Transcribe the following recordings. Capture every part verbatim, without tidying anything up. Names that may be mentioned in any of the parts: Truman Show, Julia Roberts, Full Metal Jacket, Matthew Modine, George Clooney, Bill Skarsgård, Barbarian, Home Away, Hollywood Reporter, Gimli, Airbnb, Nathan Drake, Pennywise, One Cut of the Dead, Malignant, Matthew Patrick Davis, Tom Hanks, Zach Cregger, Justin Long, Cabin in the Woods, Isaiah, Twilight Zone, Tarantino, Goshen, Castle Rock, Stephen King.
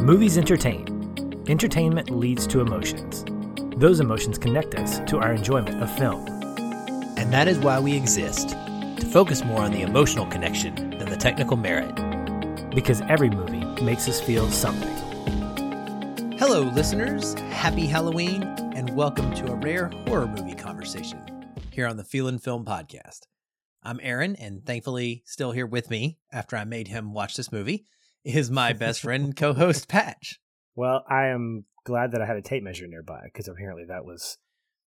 Movies entertain. Entertainment leads to emotions. Those emotions connect us to our enjoyment of film. And that is why we exist, to focus more on the emotional connection than the technical merit. Because every movie makes us feel something. Hello, listeners. Happy Halloween, and welcome to a rare horror movie conversation here on the Feelin' Film Podcast. I'm Aaron, and thankfully still here with me after I made him watch this movie is my best friend and co-host, Patch. Well, I am glad that I had a tape measure nearby, because apparently that was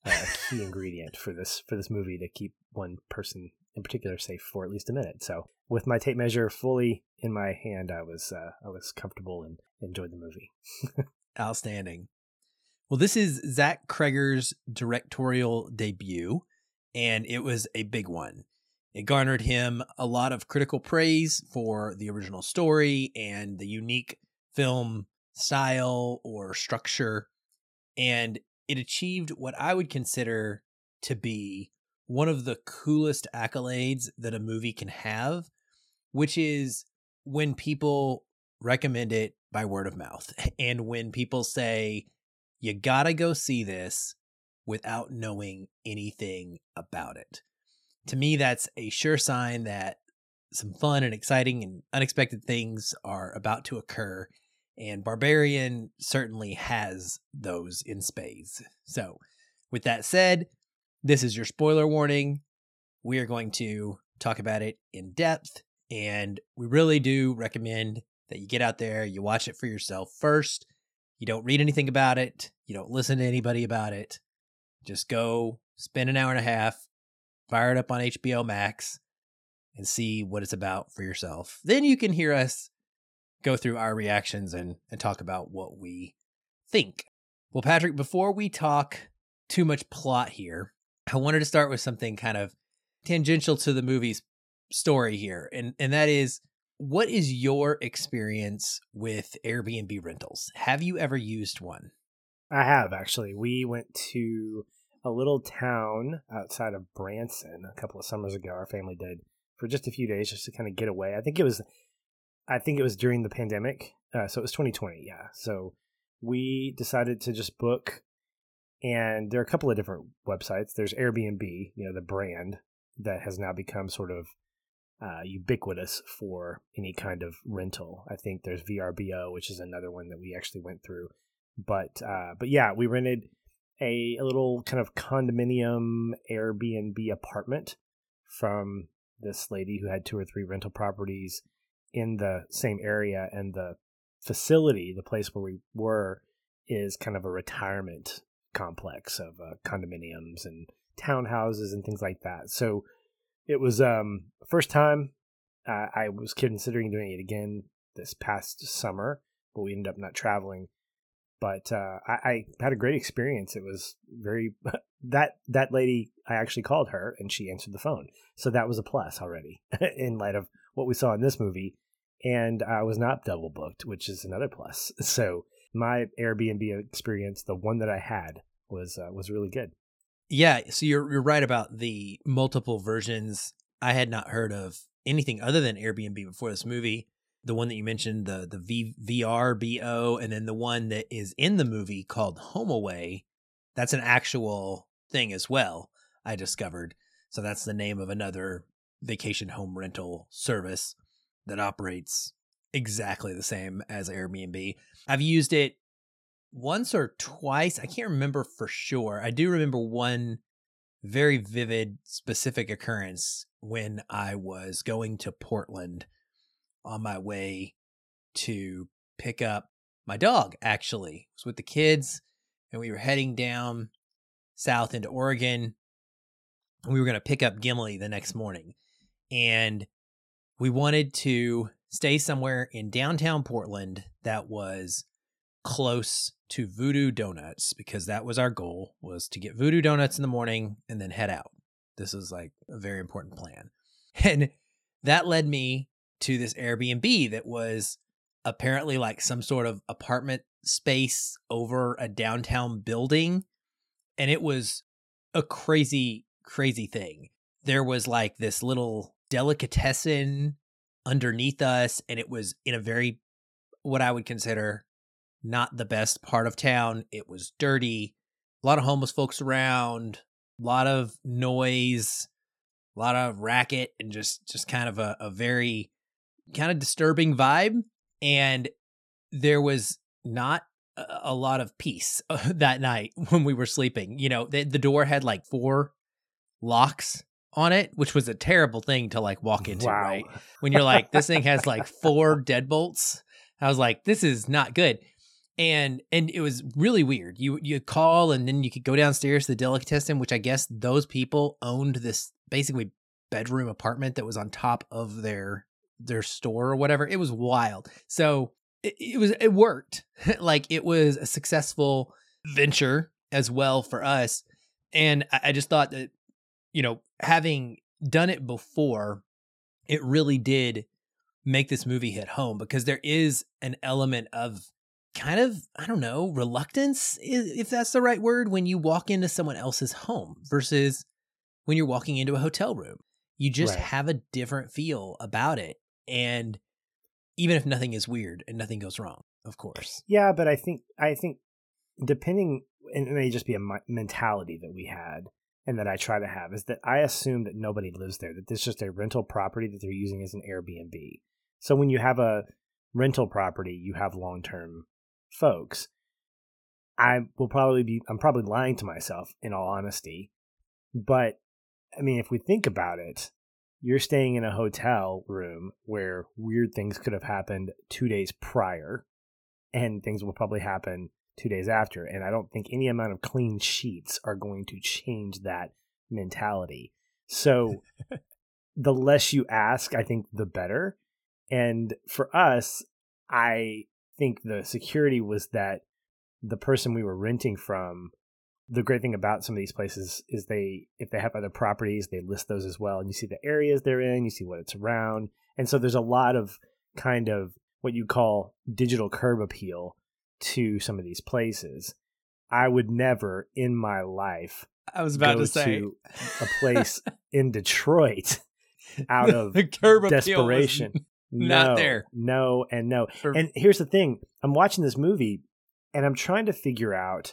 a key ingredient for this for this movie to keep one person in particular safe for at least a minute. So with my tape measure fully in my hand, I was uh, I was comfortable and enjoyed the movie. Outstanding. Well, this is Zach Cregger's directorial debut, and it was a big one. It garnered him a lot of critical praise for the original story and the unique film style or structure, and it achieved what I would consider to be one of the coolest accolades that a movie can have, which is when people recommend it by word of mouth and when people say, you gotta go see this without knowing anything about it. To me, that's a sure sign that some fun and exciting and unexpected things are about to occur, and Barbarian certainly has those in spades. So, with that said, this is your spoiler warning. We are going to talk about it in depth, and we really do recommend that you get out there, you watch it for yourself first. You don't read anything about it. You don't listen to anybody about it. Just go spend an hour and a half, fire it up on H B O Max, and see what it's about for yourself. Then you can hear us go through our reactions and, and talk about what we think. Well, Patrick, before we talk too much plot here, I wanted to start with something kind of tangential to the movie's story here. And, and that is, what is your experience with Airbnb rentals? Have you ever used one? I have, actually. We went to a little town outside of Branson a couple of summers ago. Our family did, for just a few days, just to kind of get away. I think it was, I think it was during the pandemic. Uh, so it was twenty twenty. Yeah. So we decided to just book, and there are a couple of different websites. There's Airbnb, you know, the brand that has now become sort of uh, ubiquitous for any kind of rental. I think there's V R B O, which is another one that we actually went through. But, uh, but yeah, we rented a, a little kind of condominium Airbnb apartment from this lady who had two or three rental properties in the same area, and the facility, the place where we were, is kind of a retirement complex of uh, condominiums and townhouses and things like that. So it was um first time uh, I was considering doing it again this past summer, but we ended up not traveling. But uh, I, I had a great experience. It was very that that lady, I actually called her and she answered the phone. So that was a plus already in light of what we saw in this movie. And I was not double booked, which is another plus. So my Airbnb experience, the one that I had, was uh, was really good. Yeah. So you're you're right about the multiple versions. I had not heard of anything other than Airbnb before this movie. The one that you mentioned, the the v, V R B O, and then the one that is in the movie called Home Away. That's an actual thing as well, I discovered. So that's the name of another vacation home rental service that operates exactly the same as Airbnb. I've used it once or twice. I can't remember for sure. I do remember one very vivid, specific occurrence when I was going to Portland on my way to pick up my dog, actually. I was with the kids, and we were heading down south into Oregon, and we were going to pick up Gimli the next morning. And we wanted to stay somewhere in downtown Portland that was close to Voodoo Donuts, because that was our goal, was to get Voodoo Donuts in the morning and then head out. This was like a very important plan. And that led me to this Airbnb that was apparently like some sort of apartment space over a downtown building. And it was a crazy, crazy thing. There was like this little delicatessen underneath us, and it was in a very, what I would consider not the best part of town. It was dirty, a lot of homeless folks around, a lot of noise, a lot of racket, and just, just kind of a, a very kind of disturbing vibe. And there was not a, a lot of peace that night when we were sleeping. You know, the, the door had like four locks on it, which was a terrible thing to like walk into, wow. right? When you're like, this thing has like four deadbolts. I was like, this is not good. And and it was really weird. You you call and then you could go downstairs to the delicatessen, which I guess those people owned this basically bedroom apartment that was on top of their their store or whatever. It was wild. So it, it was it worked. Like it was a successful venture as well for us. And I, I just thought that, you know, having done it before, it really did make this movie hit home, because there is an element of kind of, I don't know, reluctance, if that's the right word, when you walk into someone else's home versus when you're walking into a hotel room. You just right. have a different feel about it. And even if nothing is weird and nothing goes wrong, of course. Yeah, but I think, I think depending, and it may just be a mentality that we had, and that I try to have, is that I assume that nobody lives there, that this is just a rental property that they're using as an Airbnb. So when you have a rental property, you have long-term folks. I will probably be, I'm probably lying to myself in all honesty, but I mean, if we think about it, you're staying in a hotel room where weird things could have happened two days prior, and things will probably happen two days after, and I don't think any amount of clean sheets are going to change that mentality. So the less you ask, I think the better. And for us, I think the security was that the person we were renting from, the great thing about some of these places is they, if they have other properties, they list those as well. And you see the areas they're in, you see what it's around. And so there's a lot of kind of what you call digital curb appeal to some of these places. I would never in my life I was about go to say to a place in Detroit out of the curb desperation. Not no, there. No, and no. For- and here's the thing. I'm watching this movie and I'm trying to figure out,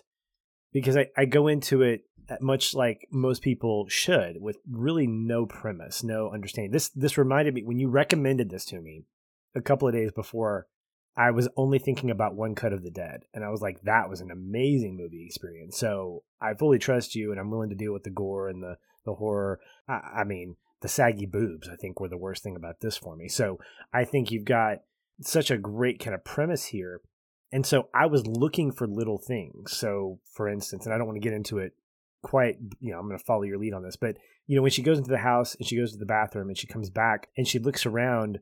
because I, I go into it much like most people should, with really no premise, no understanding. This this reminded me, when you recommended this to me a couple of days before, I was only thinking about One Cut of the Dead. And I was like, that was an amazing movie experience. So I fully trust you, and I'm willing to deal with the gore and the, the horror. I, I mean, the saggy boobs, I think, were the worst thing about this for me. So I think you've got such a great kind of premise here. And so I was looking for little things. So, for instance, and I don't want to get into it quite, you know, I'm going to follow your lead on this. But, you know, when she goes into the house and she goes to the bathroom and she comes back and she looks around,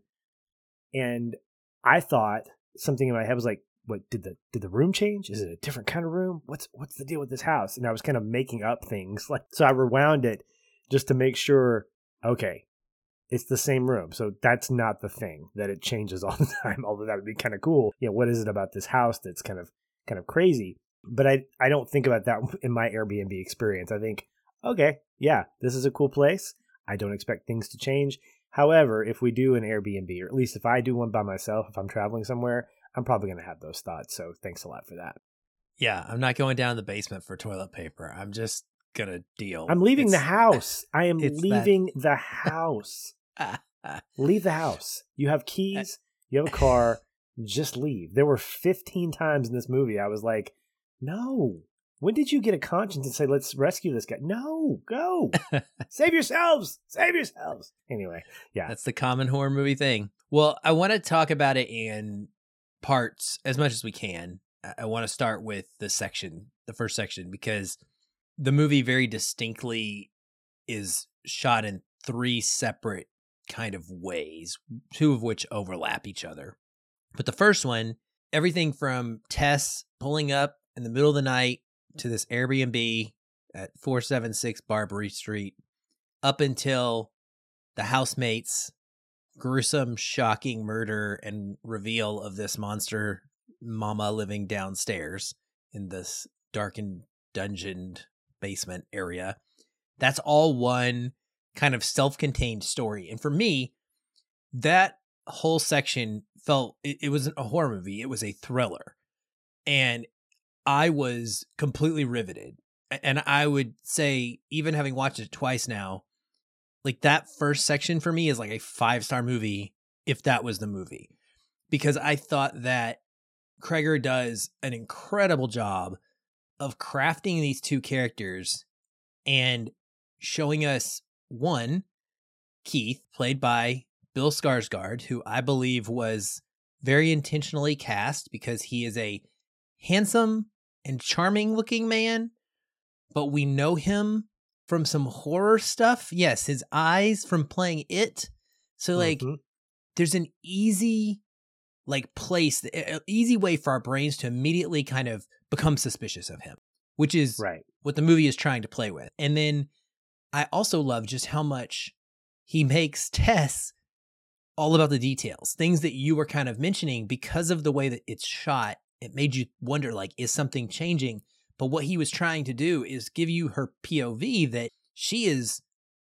and I thought, something in my head was like, what did the did the room change? Is it a different kind of room? What's what's the deal with this house? And I was kind of making up things, like, so I rewound it just to make sure, okay, it's the same room. So that's not the thing, that it changes all the time, although that would be kind of cool. You know, what is it about this house that's kind of kind of crazy? But I, I don't think about that in my Airbnb experience. I think, okay, yeah, this is a cool place. I don't expect things to change. However, if we do an Airbnb, or at least if I do one by myself, if I'm traveling somewhere, I'm probably going to have those thoughts. So thanks a lot for that. Yeah, I'm not going down the basement for toilet paper. I'm just going to deal. I'm leaving it's, the house. I am leaving that. the house. Leave the house. You have keys. You have a car. Just leave. There were fifteen times in this movie I was like, no. When did you get a conscience and say, let's rescue this guy? No, go. Save yourselves. Save yourselves. Anyway, yeah. That's the common horror movie thing. Well, I want to talk about it in parts as much as we can. I want to start with the section, the first section, because the movie very distinctly is shot in three separate kind of ways, two of which overlap each other. But the first one, everything from Tess pulling up in the middle of the night to this Airbnb at four seventy-six Barbary Street, up until the housemate's gruesome, shocking murder and reveal of this monster mama living downstairs in this darkened, dungeoned basement area. That's all one kind of self-contained story. And for me, that whole section felt, it, it wasn't a horror movie, it was a thriller. and I was completely riveted. And I would say, even having watched it twice now, like that first section for me is like a five-star movie, if that was the movie, because I thought that Cregger does an incredible job of crafting these two characters and showing us, one, Keith, played by Bill Skarsgård, who I believe was very intentionally cast because he is a handsome and charming looking man, but we know him from some horror stuff. Yes, his eyes from playing It. So like mm-hmm. there's an easy like place, an easy way for our brains to immediately kind of become suspicious of him, which is right. what the movie is trying to play with. And then I also love just how much he makes Tess all about the details, things that you were kind of mentioning. Because of the way that it's shot, it made you wonder, like, is something changing? But what he was trying to do is give you her P O V, that she is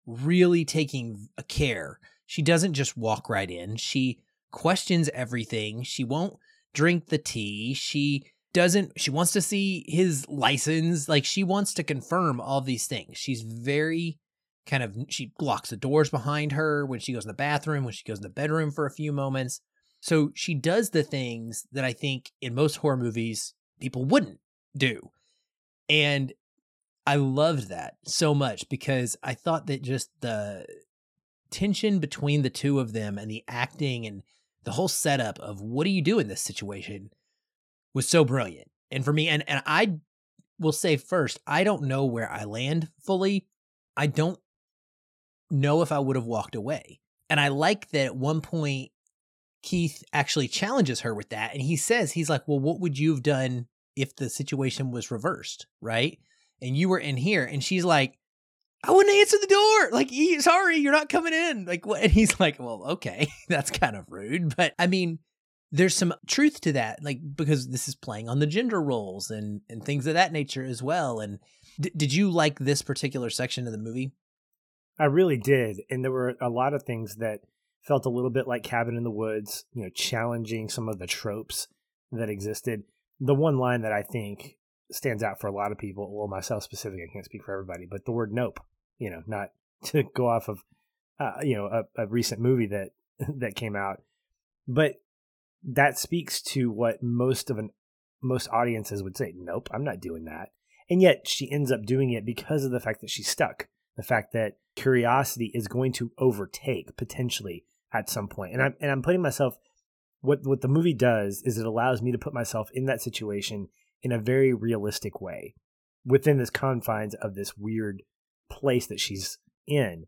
really taking a care. She doesn't just walk right in. She questions everything. She won't drink the tea. She doesn't, she wants to see his license. Like, she wants to confirm all these things. She's very kind of, she blocks the doors behind her when she goes in the bathroom, when she goes in the bedroom for a few moments. So she does the things that I think in most horror movies people wouldn't do. And I loved that so much because I thought that just the tension between the two of them and the acting and the whole setup of what do you do in this situation was so brilliant. And for me, and, and I will say first, I don't know where I land fully. I don't know if I would have walked away. And I like that at one point, Keith actually challenges her with that. And he says, he's like, well, what would you have done if the situation was reversed, right? And you were in here. And she's like, I wouldn't answer the door. Like, sorry, you're not coming in. Like, what? And he's like, well, okay, that's kind of rude. But I mean, there's some truth to that, like, because this is playing on the gender roles and, and things of that nature as well. And d- did you like this particular section of the movie? I really did. And there were a lot of things that felt a little bit like Cabin in the Woods, you know, challenging some of the tropes that existed. The one line that I think stands out for a lot of people, well, myself specifically, I can't speak for everybody, but the word nope, you know, not to go off of, uh, you know, a, a recent movie that that came out. But that speaks to what most of an most audiences would say, nope, I'm not doing that. And yet she ends up doing it because of the fact that she's stuck, the fact that curiosity is going to overtake potentially at some point. And I'm, and I'm putting myself... What what the movie does is it allows me to put myself in that situation in a very realistic way within this confines of this weird place that she's in.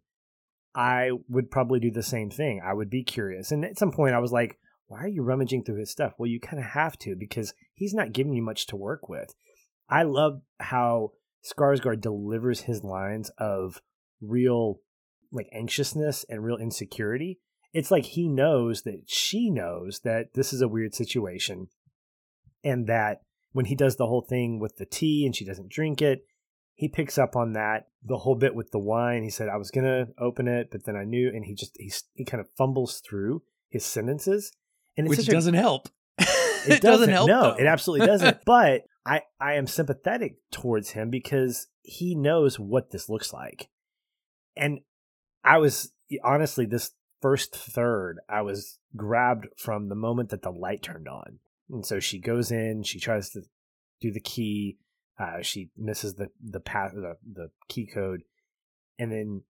I would probably do the same thing. I would be curious. And at some point I was like, why are you rummaging through his stuff? Well, you kind of have to, because he's not giving you much to work with. I love how Skarsgård delivers his lines of real like anxiousness and real insecurity. It's like he knows that she knows that this is a weird situation, and that when he does the whole thing with the tea and she doesn't drink it, he picks up on that. The whole bit with the wine, he said, I was going to open it, but then I knew. And he just, he, he kind of fumbles through his sentences. And it's Which such doesn't a, help. It doesn't, doesn't help. No, though. It absolutely doesn't. But I, I am sympathetic towards him because he knows what this looks like. And I was, honestly, this first third, I was grabbed from the moment that the light turned on. And so she goes in, she tries to do the key, uh, she misses the the, path, the the key code, and then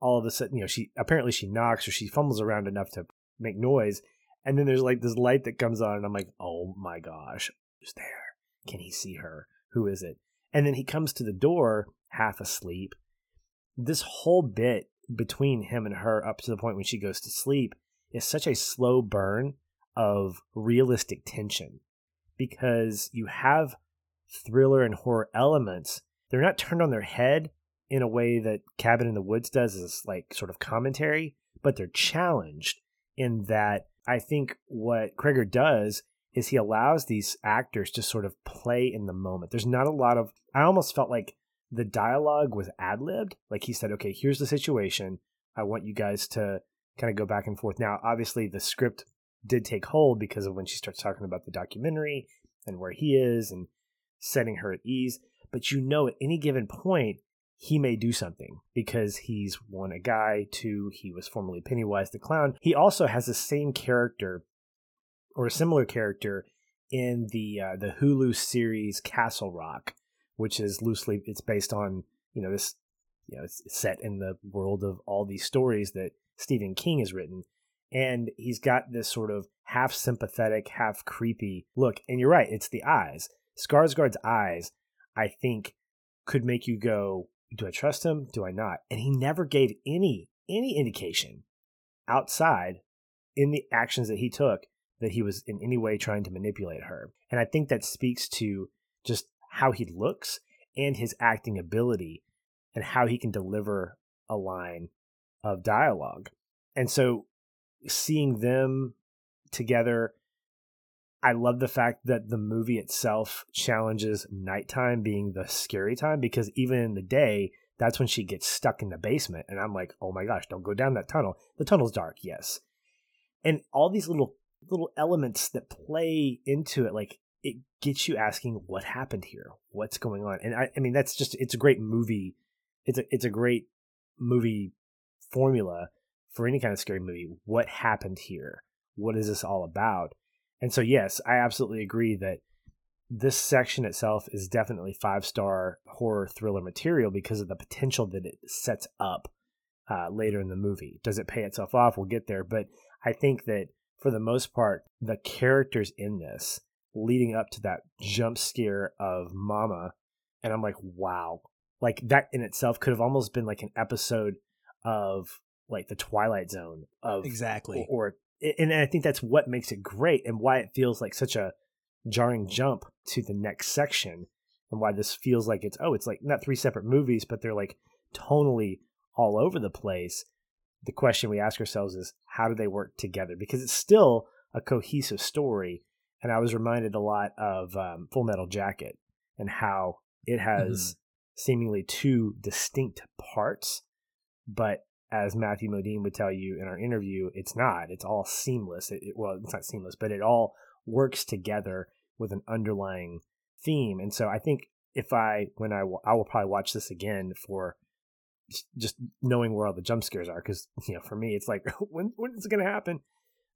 all of a sudden, you know, she apparently she knocks or she fumbles around enough to make noise, and then there's like this light that comes on, and I'm like, oh my gosh, who's there? Can he see her? Who is it? And then he comes to the door, half asleep. This whole bit between him and her up to the point when she goes to sleep is such a slow burn of realistic tension, because you have thriller and horror elements. They're not turned on their head in a way that Cabin in the Woods does as like sort of commentary, but they're challenged in that I think what Cregger does is he allows these actors to sort of play in the moment. There's not a lot of, I almost felt like the dialogue was ad-libbed. Like he said, okay, here's the situation. I want you guys to kind of go back and forth. Now, obviously the script did take hold because of when she starts talking about the documentary and where he is and setting her at ease. But you know, at any given point, he may do something because he's one, a guy, two, he was formerly Pennywise the Clown. He also has the same character or a similar character in the uh, the Hulu series Castle Rock, which is loosely, it's based on, you know, this, you know, it's set in the world of all these stories that Stephen King has written. And he's got this sort of half sympathetic, half creepy look. And you're right, it's the eyes. Skarsgård's eyes, I think, could make you go, do I trust him? Do I not? And he never gave any, any indication outside in the actions that he took that he was in any way trying to manipulate her. And I think that speaks to just how he looks and his acting ability and how he can deliver a line of dialogue. And so seeing them together, I love the fact that the movie itself challenges nighttime being the scary time, because even in the day, that's when she gets stuck in the basement. And I'm like, oh my gosh, don't go down that tunnel. The tunnel's dark, yes. And all these little little elements that play into it, like it gets you asking what happened here, what's going on. And I, I mean, that's just, it's a great movie. It's a, it's a great movie formula for any kind of scary movie. What happened here? What is this all about? And so, yes, I absolutely agree that this section itself is definitely five-star horror thriller material because of the potential that it sets up uh, later in the movie. Does it pay itself off? We'll get there. But I think that for the most part, the characters in this leading up to that jump scare of Mama, and I'm like, wow. Like that in itself could have almost been like an episode of like the Twilight Zone of exactly, or, or and I think that's what makes it great and why it feels like such a jarring jump to the next section and why this feels like it's, oh, it's like not three separate movies, but they're like tonally all over the place. The question we ask ourselves is how do they work together? Because it's still a cohesive story. And I was reminded a lot of um, Full Metal Jacket and how it has mm-hmm. seemingly two distinct parts, but as Matthew Modine would tell you in our interview, it's not. It's all seamless. It, it, well, it's not seamless, but it all works together with an underlying theme. And so I think if I, when I, w- I will probably watch this again for just knowing where all the jump scares are, because you know, for me, it's like when when is it going to happen?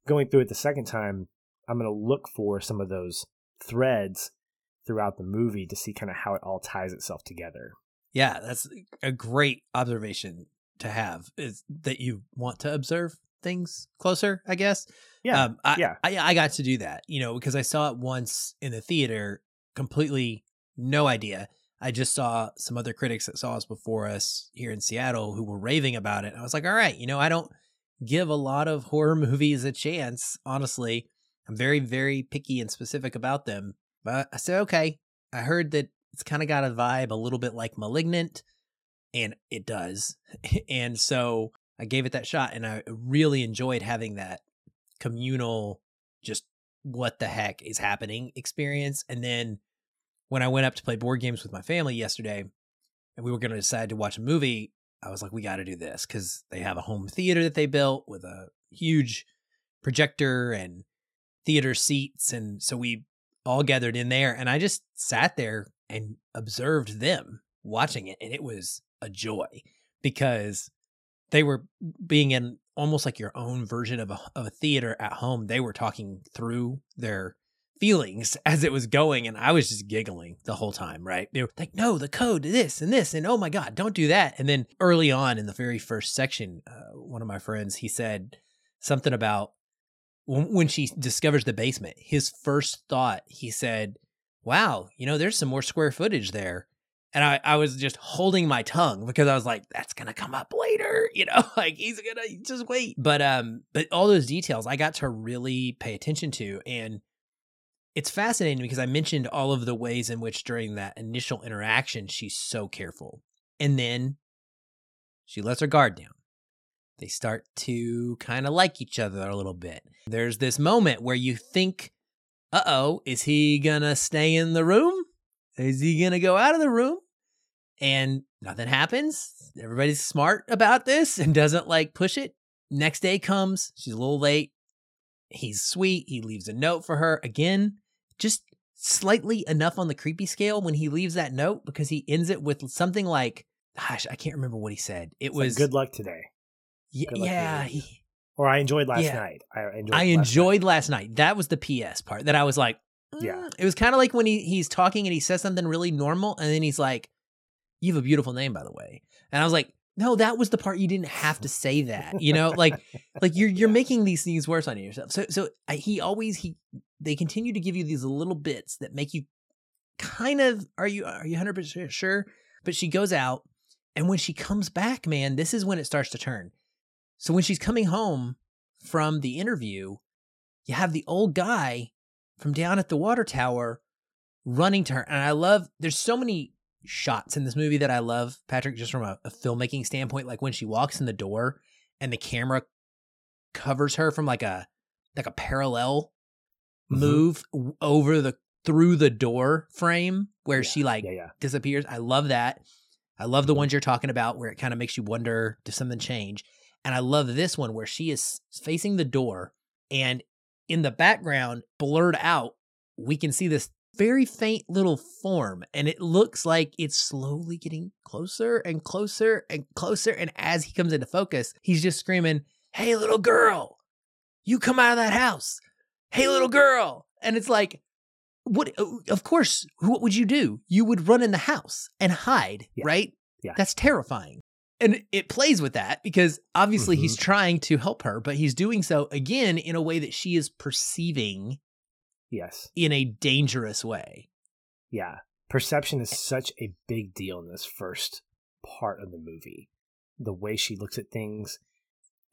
Going through it the second time, I'm going to look for some of those threads throughout the movie to see kind of how it all ties itself together. Yeah, that's a great observation to have, is that you want to observe things closer, I guess. Yeah, um, I, yeah. I, I got to do that, you know, because I saw it once in the theater, completely no idea. I just saw some other critics that saw us before us here in Seattle who were raving about it. And I was like, all right, you know, I don't give a lot of horror movies a chance, honestly. I'm very, very picky and specific about them. But I said, okay, I heard that it's kind of got a vibe a little bit like Malignant, and it does. And so I gave it that shot, and I really enjoyed having that communal, just what the heck is happening experience. And then when I went up to play board games with my family yesterday, and we were going to decide to watch a movie, I was like, we got to do this, because they have a home theater that they built with a huge projector and theater seats. And so we all gathered in there, and I just sat there and observed them watching it. And it was a joy because they were being in almost like your own version of a, of a theater at home. They were talking through their feelings as it was going. And I was just giggling the whole time, right? They were like, no, the code, this and this, and oh my God, don't do that. And then early on in the very first section, uh, one of my friends, he said something about, when she discovers the basement, his first thought, he said, wow, you know, there's some more square footage there. And I, I was just holding my tongue because I was like, that's going to come up later. You know, like he's going to just wait. But um, but all those details I got to really pay attention to. And it's fascinating because I mentioned all of the ways in which during that initial interaction, she's so careful. And then she lets her guard down. They start to kind of like each other a little bit. There's this moment where you think, uh-oh, is he going to stay in the room? Is he going to go out of the room? And nothing happens. Everybody's smart about this and doesn't like push it. Next day comes. She's a little late. He's sweet. He leaves a note for her. Again, just slightly enough on the creepy scale when he leaves that note, because he ends it with something like, gosh, I can't remember what he said. It it's was like, good luck today. Y- good luck yeah. Today. He, or I enjoyed last yeah. night. I enjoyed, I last, enjoyed night. last night. That was the P S part that I was like, mm. yeah. It was kind of like when he, he's talking and he says something really normal. And then he's like, you have a beautiful name, by the way. And I was like, no, that was the part you didn't have to say that, you know, like, like you're, you're yeah. making these things worse on yourself. So, so I, he always, he, they continue to give you these little bits that make you kind of, are you, are you one hundred percent sure? But she goes out, and when she comes back, man, this is when it starts to turn. So when she's coming home from the interview, you have the old guy from down at the water tower running to her. And I love, there's so many shots in this movie that I love, Patrick, just from a, a filmmaking standpoint, like when she walks in the door and the camera covers her from like a like a parallel mm-hmm. move over the through the door frame where yeah, she like yeah, yeah. disappears. I love that. I love the ones you're talking about where it kind of makes you wonder, does something change? And I love this one where she is facing the door, and in the background, blurred out, we can see this very faint little form, and it looks like it's slowly getting closer and closer and closer. And as he comes into focus, he's just screaming, "Hey, little girl, you come out of that house. Hey, little girl." And it's like, what? Of course, what would you do? You would run in the house and hide, yeah. right? Yeah. That's terrifying. And it plays with that because obviously mm-hmm. he's trying to help her, but he's doing so again in a way that she is perceiving. Yes. In a dangerous way. Yeah. Perception is such a big deal in this first part of the movie. The way she looks at things.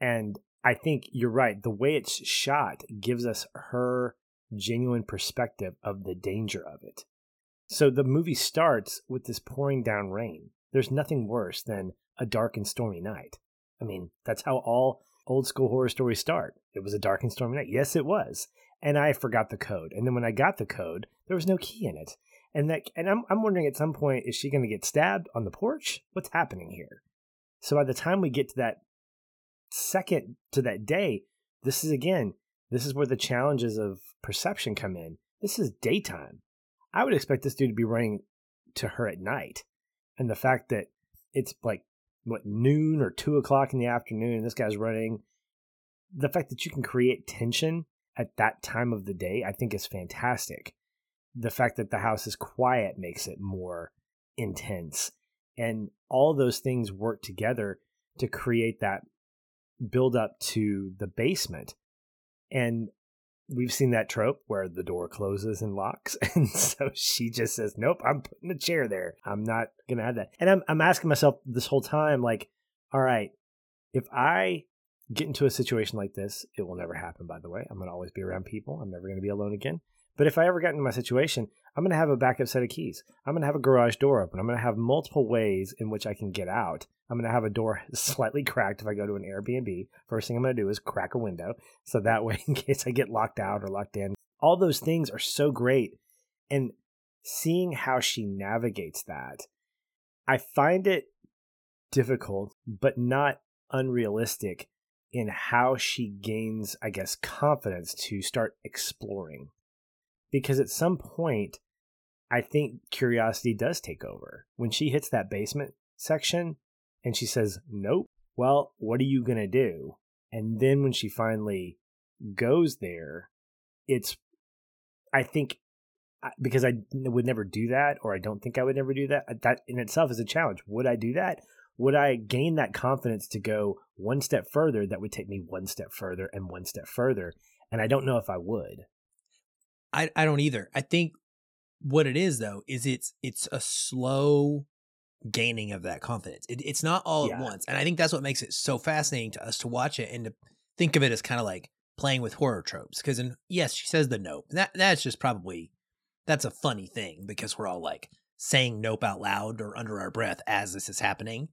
And I think you're right. The way it's shot gives us her genuine perspective of the danger of it. So the movie starts with this pouring down rain. There's nothing worse than a dark and stormy night. I mean, that's how all old school horror stories start. It was a dark and stormy night. Yes, it was. And I forgot the code. And then when I got the code, there was no key in it. And that, and I'm I'm wondering at some point, is she going to get stabbed on the porch? What's happening here? So by the time we get to that second, to that day, this is again, this is where the challenges of perception come in. This is daytime. I would expect this dude to be running to her at night. And the fact that it's like, what, noon or two o'clock in the afternoon, and this guy's running. The fact that you can create tension at that time of the day, I think, is fantastic. The fact that the house is quiet makes it more intense. And all those things work together to create that build up to the basement. And we've seen that trope where the door closes and locks. And so she just says, nope, I'm putting a chair there. I'm not going to have that. And I'm, I'm asking myself this whole time, like, all right, if I get into a situation like this, it will never happen, by the way. I'm going to always be around people. I'm never going to be alone again. But if I ever got into my situation, I'm going to have a backup set of keys. I'm going to have a garage door open. I'm going to have multiple ways in which I can get out. I'm going to have a door slightly cracked if I go to an Airbnb. First thing I'm going to do is crack a window. So that way, in case I get locked out or locked in. All those things are so great. And seeing how she navigates that, I find it difficult, but not unrealistic in how she gains, I guess, confidence to start exploring. Because at some point, I think curiosity does take over. When she hits that basement section and she says, nope, well, what are you going to do? And then when she finally goes there, it's, I think, because I would never do that, or I don't think I would never do that. That in itself is a challenge. Would I do that? Would I gain that confidence to go one step further that would take me one step further and one step further? And I don't know if I would. I, I don't either. I think what it is, though, is it's it's a slow gaining of that confidence. It, it's not all yeah. at once. And I think that's what makes it so fascinating to us to watch it and to think of it as kind of like playing with horror tropes. Because, yes, she says the nope. That That's just probably, that's a funny thing because we're all like saying nope out loud or under our breath as this is happening.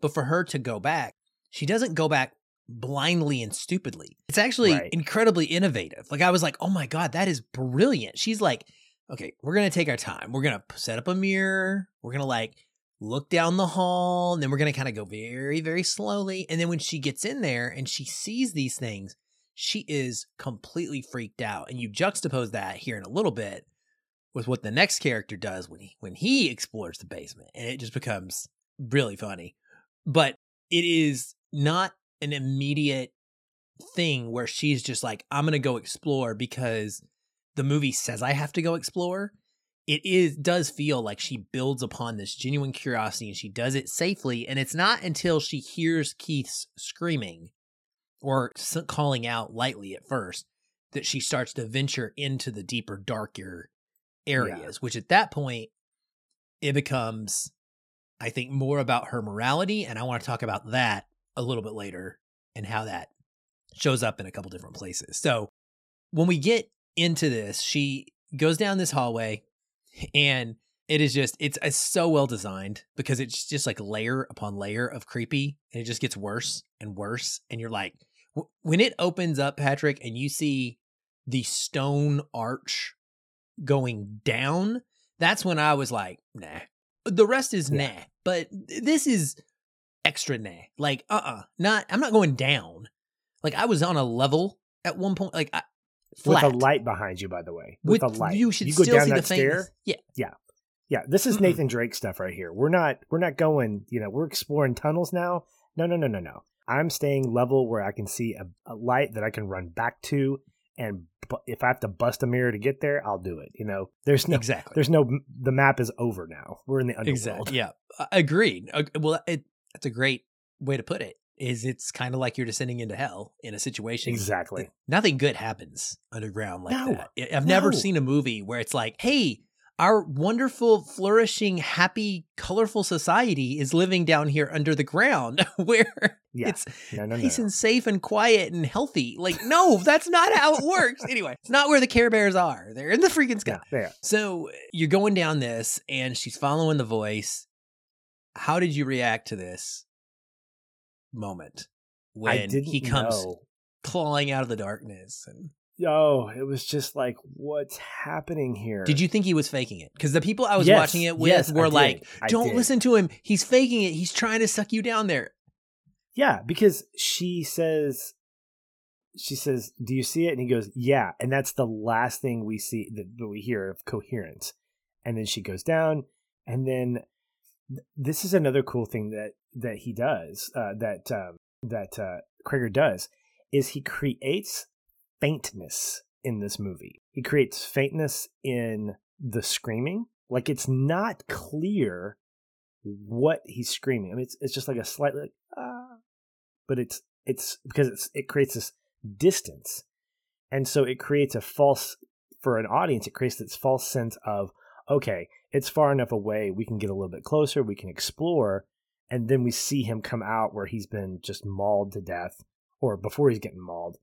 But for her to go back, she doesn't go back blindly and stupidly. It's actually right. incredibly innovative. Like I was like, oh my God, that is brilliant. She's like, okay, we're going to take our time. We're going to set up a mirror. We're going to like look down the hall. And then we're going to kind of go very, very slowly. And then when she gets in there and she sees these things, she is completely freaked out. And you juxtapose that here in a little bit with what the next character does when he when he explores the basement, and it just becomes really funny. But it is not an immediate thing where she's just like, I'm gonna go explore because the movie says I have to go explore. It is does feel like she builds upon this genuine curiosity, and she does it safely. And it's not until she hears Keith's screaming or calling out lightly at first that she starts to venture into the deeper, darker areas, yeah. which at that point, it becomes, I think, more about her morality. And I want to talk about that a little bit later and how that shows up in a couple different places. So when we get into this, she goes down this hallway. And it is just, it's, it's so well designed because it's just like layer upon layer of creepy, and it just gets worse and worse. And you're like, w- when it opens up, Patrick, and you see the stone arch going down, that's when I was like, nah, the rest is yeah. nah, but this is extra nah. Like, uh-uh, not, I'm not going down. Like I was on a level at one point, like I, Flat. With a light behind you, by the way. With, with a light. You should you go still down see that the stair. Yeah. Yeah. Yeah. This is mm-hmm. Nathan Drake stuff right here. We're not we're not going, you know, we're exploring tunnels now. No, no, no, no, no. I'm staying level where I can see a, a light that I can run back to. And if I have to bust a mirror to get there, I'll do it. You know, there's no, exactly. there's no, the map is over now. We're in the underworld. Exactly. Yeah. Agreed. Well, it, that's a great way to put it. Is it's kind of like you're descending into hell in a situation. Exactly. Nothing good happens underground like no, that. I've no. never seen a movie where it's like, hey, our wonderful, flourishing, happy, colorful society is living down here under the ground where yeah. it's no, no, nice no. and safe and quiet and healthy. Like, no, that's not how it works. Anyway, it's not where the Care Bears are. They're in the freaking sky. Yeah, so you're going down this and she's following the voice. How did you react to this moment when he comes know. clawing out of the darkness? And oh, it was just like, what's happening here? Did you think he was faking it? Because the people I was yes, watching it with yes, were like, don't listen to him. He's faking it. He's trying to suck you down there. Yeah, because she says, she says, do you see it? And he goes, yeah. And that's the last thing we see that we hear of coherence. And then she goes down. And then this is another cool thing that that he does, uh, that um, that uh, Cregger does, is he creates faintness in this movie. He creates faintness in the screaming. Like, it's not clear what he's screaming. I mean, it's it's just like a slight, like, ah, but it's it's because it's it creates this distance, and so it creates a false for an audience. It creates this false sense of, okay, it's far enough away. We can get a little bit closer. We can explore. And then we see him come out where he's been just mauled to death, or before he's getting mauled.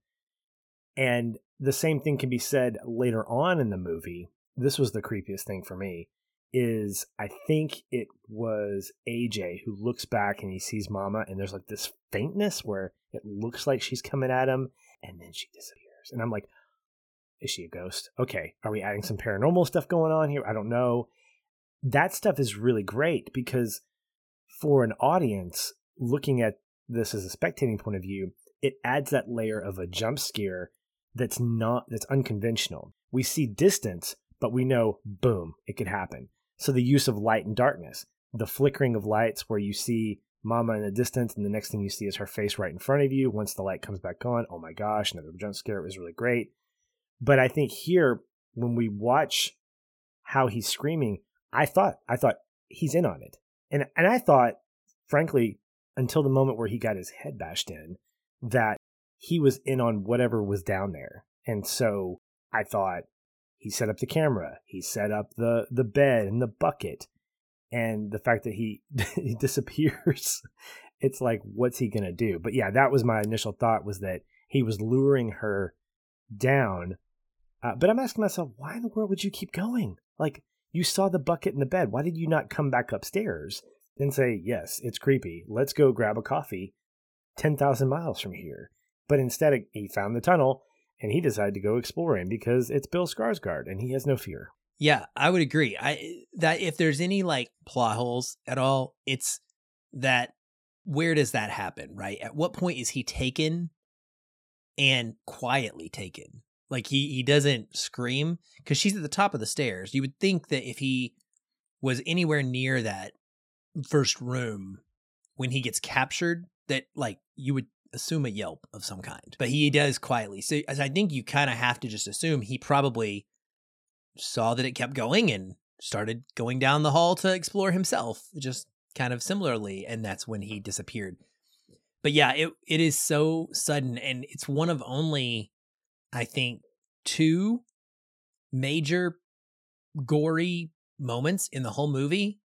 And the same thing can be said later on in the movie. This was the creepiest thing for me, is I think it was A J who looks back and he sees Mama, and there's like this faintness where it looks like she's coming at him, and then she disappears. And I'm like, is she a ghost? Okay, are we adding some paranormal stuff going on here? I don't know. That stuff is really great because for an audience looking at this as a spectating point of view, it adds that layer of a jump scare that's not that's unconventional. We see distance, but we know, boom, it could happen. So the use of light and darkness, the flickering of lights where you see Mama in the distance, and the next thing you see is her face right in front of you. Once the light comes back on, oh my gosh, another jump scare. It was really great. But I think here, when we watch how he's screaming, I thought, I thought he's in on it. And and I thought, frankly, until the moment where he got his head bashed in, that he was in on whatever was down there. And so I thought he set up the camera, he set up the, the bed and the bucket, and the fact that he, he disappears, it's like, what's he going to do? But yeah, that was my initial thought, was that he was luring her down. Uh, but I'm asking myself, why in the world would you keep going? Like, you saw the bucket in the bed. Why did you not come back upstairs and say, yes, it's creepy. Let's go grab a coffee ten thousand miles from here. But instead, he found the tunnel and he decided to go exploring because it's Bill Skarsgård and he has no fear. Yeah, I would agree. I that if there's any like plot holes at all, it's that where does that happen, right? At what point is he taken and quietly taken? Like he he doesn't scream because she's at the top of the stairs. You would think that if he was anywhere near that first room when he gets captured, that like you would assume a yelp of some kind, but he does quietly. So as I think you kind of have to just assume he probably saw that it kept going and started going down the hall to explore himself, just kind of similarly. And that's when he disappeared. But yeah, it it is so sudden. And it's one of only, I think, two major gory moments in the whole movie.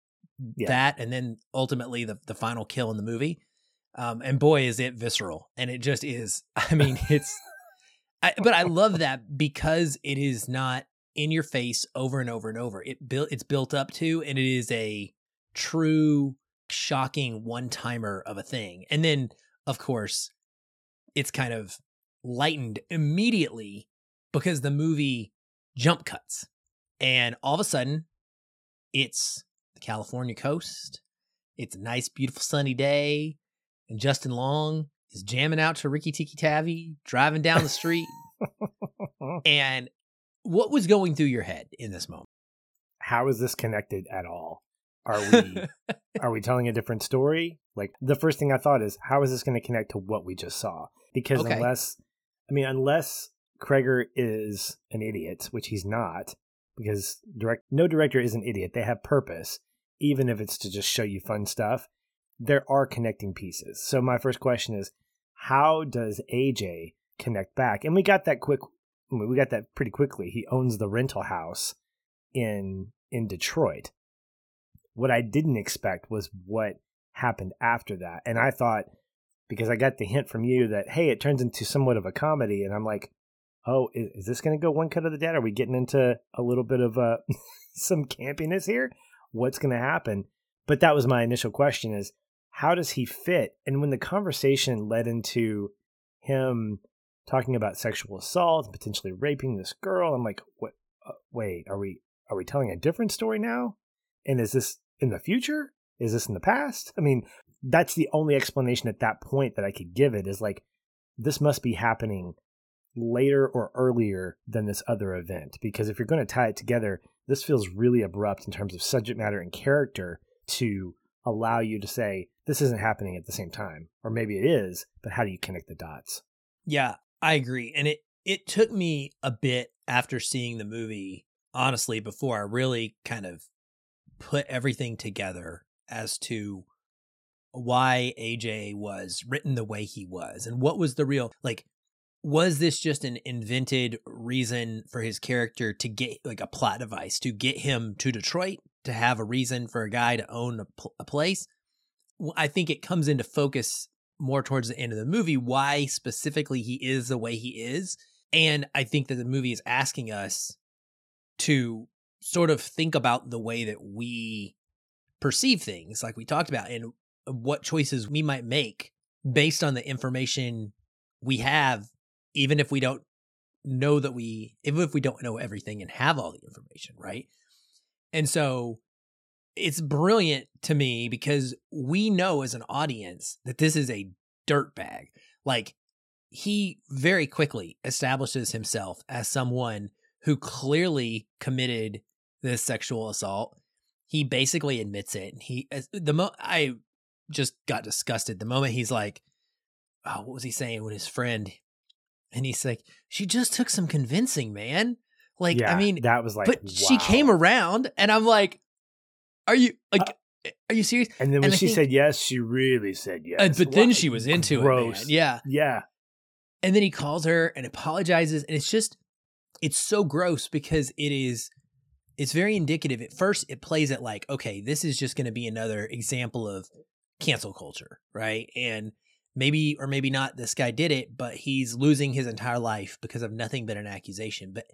Yeah. That, and then ultimately the, the final kill in the movie. Um, and boy, is it visceral. And it just is. I mean, it's, I, but I love that because it is not in your face over and over and over. It built, it's built up to, and it is a true shocking one-timer of a thing. And then of course it's kind of lightened immediately because the movie jump cuts and all of a sudden it's the California coast. It's a nice, beautiful sunny day. And Justin Long is jamming out to Rikki-Tikki-Tavi, driving down the street. And what was going through your head in this moment? How is this connected at all? Are we are we telling a different story? Like, the first thing I thought is, how is this going to connect to what we just saw? Because okay. unless, I mean, unless Cregger is an idiot, which he's not, because direct no director is an idiot. They have purpose, even if it's to just show you fun stuff. There are connecting pieces. So my first question is, how does A J connect back? And we got that quick. We got that pretty quickly. He owns the rental house in in Detroit. What I didn't expect was what happened after that. And I thought, because I got the hint from you that, hey, it turns into somewhat of a comedy. And I'm like, oh, is, is this going to go One Cut of the Dead? Are we getting into a little bit of uh, some campiness here? What's going to happen? But that was my initial question is, how does he fit? And when the conversation led into him talking about sexual assault, potentially raping this girl, I'm like, "What? Uh, wait, are we are we telling a different story now? And is this in the future? Is this in the past?" I mean, that's the only explanation at that point that I could give it is like, this must be happening later or earlier than this other event. Because if you're going to tie it together, this feels really abrupt in terms of subject matter and character to allow you to say, this isn't happening at the same time, or maybe it is, but how do you connect the dots? Yeah, I agree. And it, it took me a bit after seeing the movie, honestly, before I really kind of put everything together as to why A J was written the way he was. And what was the real, like, was this just an invented reason for his character to get like a plot device to get him to Detroit, to have a reason for a guy to own a, pl- a place? I think it comes into focus more towards the end of the movie, why specifically he is the way he is. And I think that the movie is asking us to sort of think about the way that we perceive things, like we talked about, and what choices we might make based on the information we have, even if we don't know that we, even if we don't know everything and have all the information, right? And so it's brilliant to me because we know as an audience that this is a dirtbag. Like, he very quickly establishes himself as someone who clearly committed this sexual assault. He basically admits it. He, the mo- I just got disgusted the moment he's like, oh, what was he saying with his friend? And he's like, she just took some convincing, man. Like, yeah, I mean, that was like, but wow. She came around, and I'm like, are you like, uh, are you serious? And then when and she think, said yes, she really said yes. Uh, but wow. Then she was into Gross. It, man. Yeah. Yeah. And then he calls her and apologizes. And it's just, it's so gross because it is, it's very indicative. At first, it plays at like, okay, this is just going to be another example of cancel culture, right? And maybe, or maybe not, this guy did it, but he's losing his entire life because of nothing but an accusation. But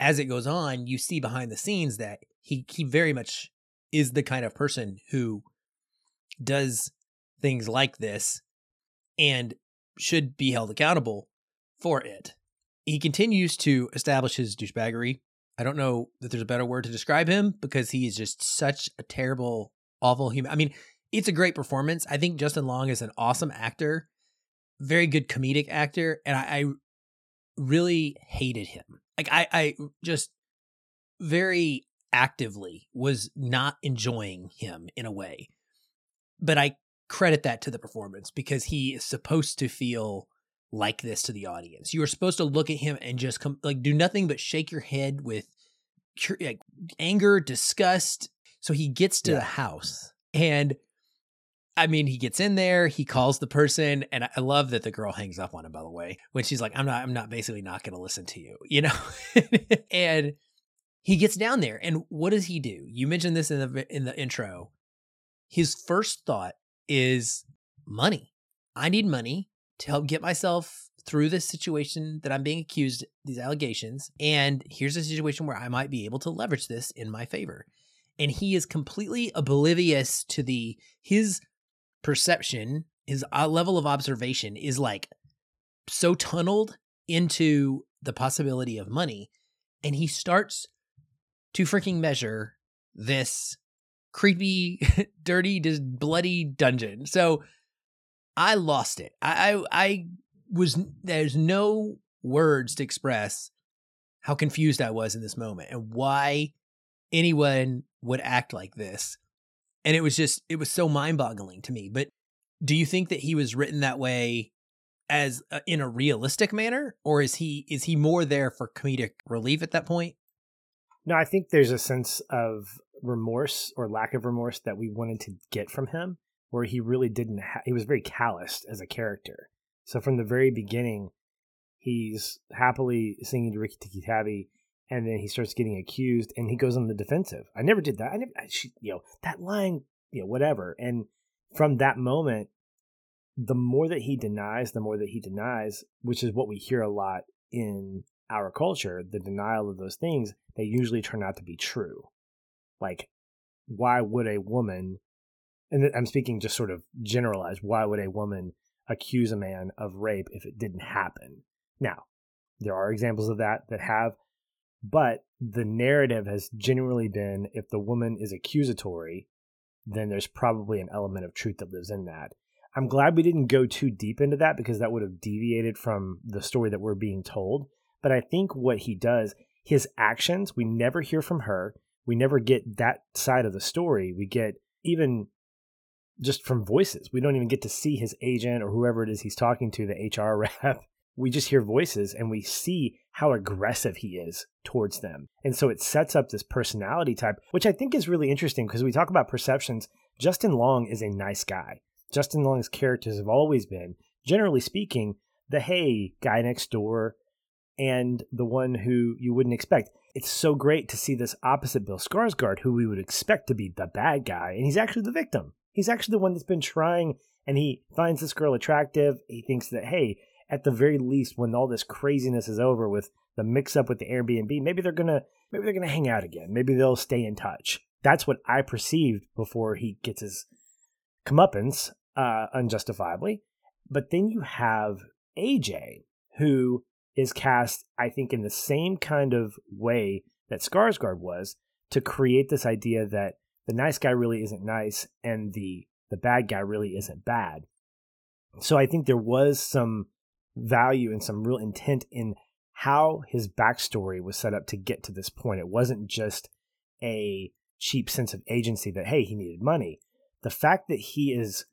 as it goes on, you see behind the scenes that he, he very much is the kind of person who does things like this and should be held accountable for it. He continues to establish his douchebaggery. I don't know that there's a better word to describe him because he is just such a terrible, awful human. I mean, it's a great performance. I think Justin Long is an awesome actor, very good comedic actor. And I, I really hated him. Like I, I just very actively was not enjoying him in a way, but I credit that to the performance because he is supposed to feel like this to the audience. You are supposed to look at him and just come like do nothing but shake your head with like anger, disgust. So he gets to yeah. the house and I mean, he gets in there, he calls the person. And I love that the girl hangs up on him, by the way, when she's like, I'm not, I'm not basically not going to listen to you, you know, and he gets down there. And what does he do? You mentioned this in the, in the intro. His first thought is money. I need money to help get myself through this situation that I'm being accused, these allegations. And here's a situation where I might be able to leverage this in my favor. And he is completely oblivious to the, his perception, his level of observation is like so tunneled into the possibility of money. And he starts to freaking measure this creepy, dirty, just bloody dungeon. So I lost it. I, I, I was, there's no words to express how confused I was in this moment and why anyone would act like this. And it was just, it was so mind boggling to me. But do you think that he was written that way as a, in a realistic manner? Or is he, is he more there for comedic relief at that point? No, I think there's a sense of remorse or lack of remorse that we wanted to get from him where he really didn't, ha- he was very calloused as a character. So from the very beginning, he's happily singing to Rikki-Tikki-Tavi. And then he starts getting accused and he goes on the defensive. I never did that. I never, I, she, you know, that line, you know, whatever. And from that moment, the more that he denies, the more that he denies, which is what we hear a lot in our culture, the denial of those things, they usually turn out to be true. Like, why would a woman, and I'm speaking just sort of generalized, why would a woman accuse a man of rape if it didn't happen? Now, there are examples of that that have. But the narrative has generally been if the woman is accusatory, then there's probably an element of truth that lives in that. I'm glad we didn't go too deep into that because that would have deviated from the story that we're being told. But I think what he does, his actions, we never hear from her. We never get that side of the story. We get even just from voices. We don't even get to see his agent or whoever it is he's talking to, the H R rep. We just hear voices and we see how aggressive he is towards them. And so it sets up this personality type, which I think is really interesting because we talk about perceptions. Justin Long is a nice guy. Justin Long's characters have always been, generally speaking, the hey guy next door and the one who you wouldn't expect. It's so great to see this opposite Bill Skarsgård, who we would expect to be the bad guy. And he's actually the victim. He's actually the one that's been trying and he finds this girl attractive. He thinks that, hey, at the very least, when all this craziness is over with the mix up with the Airbnb, maybe they're going to maybe they're going to hang out again. Maybe they'll stay in touch. That's what I perceived before he gets his comeuppance uh, unjustifiably. But then you have A J, who is cast, I think, in the same kind of way that Skarsgård was to create this idea that the nice guy really isn't nice and the the bad guy really isn't bad. So I think there was some value and some real intent in how his backstory was set up to get to this point. It wasn't just a cheap sense of agency that, hey, he needed money. The fact that he is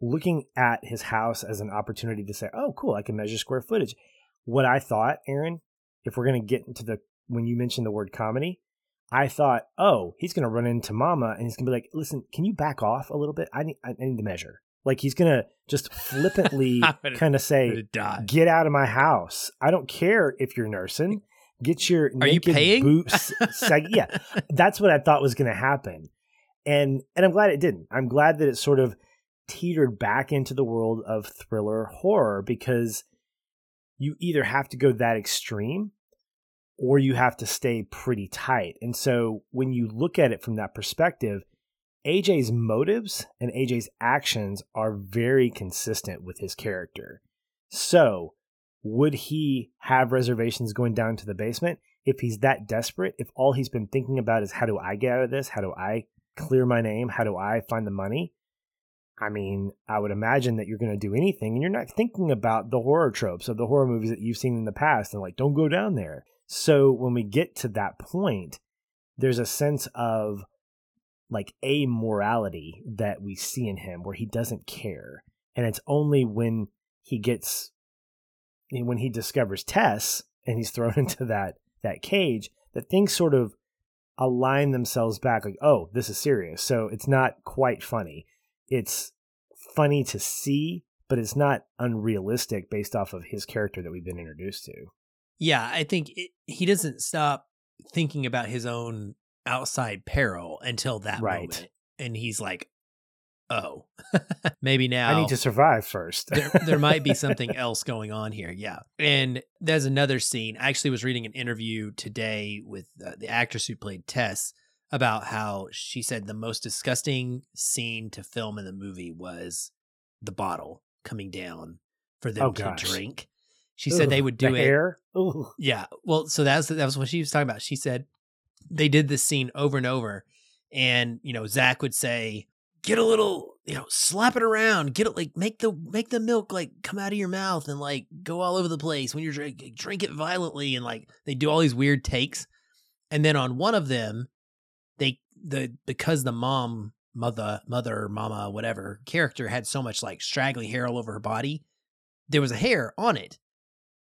looking at his house as an opportunity to say, oh, cool, I can measure square footage. What I thought, Aaron, if we're going to get into the, when you mentioned the word comedy, I thought, oh, he's going to run into mama and he's going to be like, listen, can you back off a little bit? I need, I need to measure. Like he's going to just flippantly kind of say, get out of my house. I don't care if you're nursing. Get your Are naked you paying? Boobs. sag- yeah, that's what I thought was going to happen. And and I'm glad it didn't. I'm glad that it sort of teetered back into the world of thriller horror because you either have to go that extreme or you have to stay pretty tight. And so when you look at it from that perspective, A J's motives and A J's actions are very consistent with his character. So would he have reservations going down to the basement if he's that desperate? If all he's been thinking about is how do I get out of this? How do I clear my name? How do I find the money? I mean, I would imagine that you're going to do anything and you're not thinking about the horror tropes of the horror movies that you've seen in the past and like, don't go down there. So when we get to that point, there's a sense of like amorality that we see in him where he doesn't care. And it's only when he gets, when he discovers Tess and he's thrown into that, that cage, that things sort of align themselves back like, oh, this is serious. So it's not quite funny. It's funny to see, but it's not unrealistic based off of his character that we've been introduced to. Yeah, I think it, he doesn't stop thinking about his own outside peril until that right. moment. And he's like, oh, maybe now I need to survive first. there, there might be something else going on here. Yeah. And there's another scene. I actually was reading an interview today with uh, the actress who played Tess about how she said the most disgusting scene to film in the movie was the bottle coming down for them oh, to gosh. drink. She Ooh, said they would do the it. Hair? Ooh. Yeah. Well, so that's, that was what she was talking about. She said they did this scene over and over. And, you know, Zach would say, get a little, you know, slap it around, get it, like make the, make the milk like come out of your mouth and like go all over the place when you're drinking, drink it violently. And like, they do all these weird takes. And then on one of them, they, the, because the mom, mother, mother, mama, whatever character had so much like straggly hair all over her body, there was a hair on it.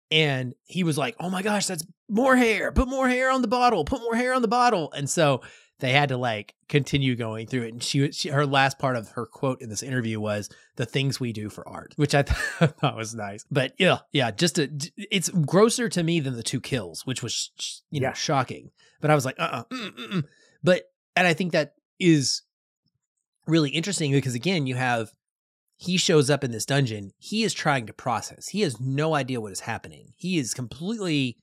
And he was like, oh my gosh, that's more hair, put more hair on the bottle, put more hair on the bottle. And so they had to like continue going through it. And she, she, her last part of her quote in this interview was the things we do for art, which I th- thought was nice. But yeah, yeah, just a, it's grosser to me than the two kills, which was, you know, yeah. shocking. But I was like, uh-uh, mm, mm, mm. But, and I think that is really interesting because again, you have, he shows up in this dungeon. He is trying to process. He has no idea what is happening. He is completely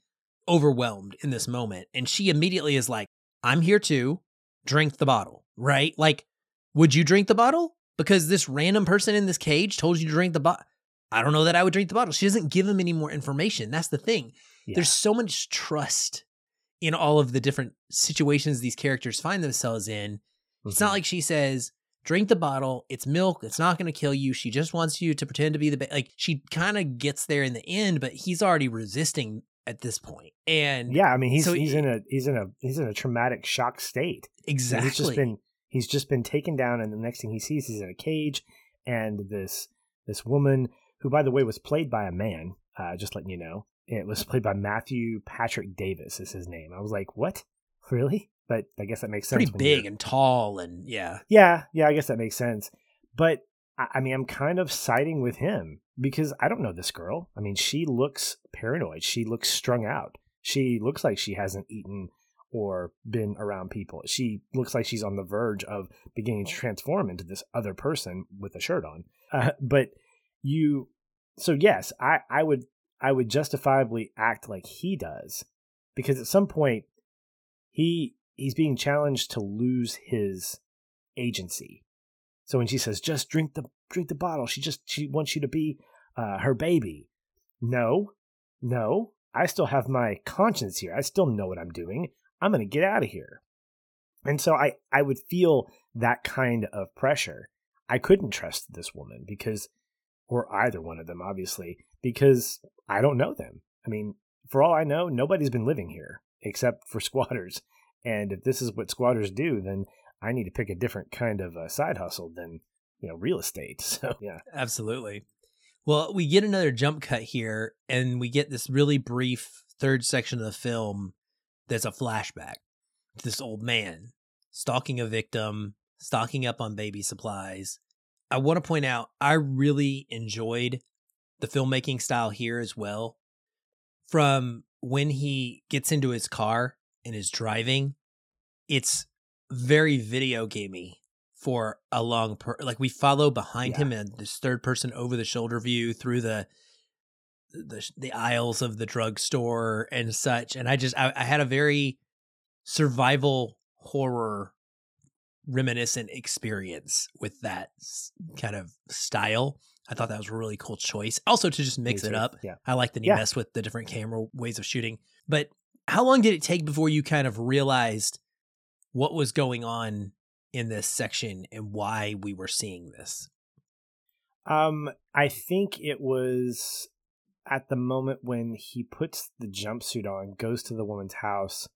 overwhelmed in this moment. And she immediately is like, I'm here to drink the bottle, right? Like, would you drink the bottle? Because this random person in this cage told you to drink the bottle. I don't know that I would drink the bottle. She doesn't give him any more information. That's the thing. Yeah. There's so much trust in all of the different situations these characters find themselves in. Mm-hmm. It's not like she says, drink the bottle. It's milk. It's not going to kill you. She just wants you to pretend to be the ba-. Like, she kind of gets there in the end, but he's already resisting at this point. And yeah, I mean, he's so he's he, in a he's in a he's in a traumatic shock state. Exactly. He's just been he's just been taken down, and the next thing he sees, he's in a cage, and this this woman who, by the way, was played by a man. Uh, just letting you know, it was played by Matthew Patrick Davis is his name. I was like, what? Really? But I guess that makes sense. Pretty big and tall and yeah. Yeah. Yeah. I guess that makes sense. But I mean, I'm kind of siding with him because I don't know this girl. I mean, she looks paranoid. She looks strung out. She looks like she hasn't eaten or been around people. She looks like she's on the verge of beginning to transform into this other person with a shirt on. Uh, but you, so yes, I, I would, I would justifiably act like he does because at some point he, he's being challenged to lose his agency. So when she says, just drink the drink the bottle, she just she wants you to be uh, her baby. No, no, I still have my conscience here. I still know what I'm doing. I'm going to get out of here. And so I, I would feel that kind of pressure. I couldn't trust this woman because, or either one of them, obviously, because I don't know them. I mean, for all I know, nobody's been living here except for squatters. And if this is what squatters do, then I need to pick a different kind of uh, side hustle than, you know, real estate. So, yeah. Absolutely. Well, we get another jump cut here, and we get this really brief third section of the film that's a flashback. This old man stalking a victim, stocking up on baby supplies. I want to point out, I really enjoyed the filmmaking style here as well. From when he gets into his car and is driving, it's very video gamey for a long per- like we follow behind yeah. him in this third person over the shoulder view through the the, the aisles of the drugstore and such, and I just I, I had a very survival horror reminiscent experience with that kind of style. I thought that was a really cool choice also to just mix it up. Yeah. I like that he yeah. messed with the different camera ways of shooting. But how long did it take before you kind of realized what was going on in this section and why we were seeing this? Um, I think it was at the moment when he puts the jumpsuit on, goes to the woman's house,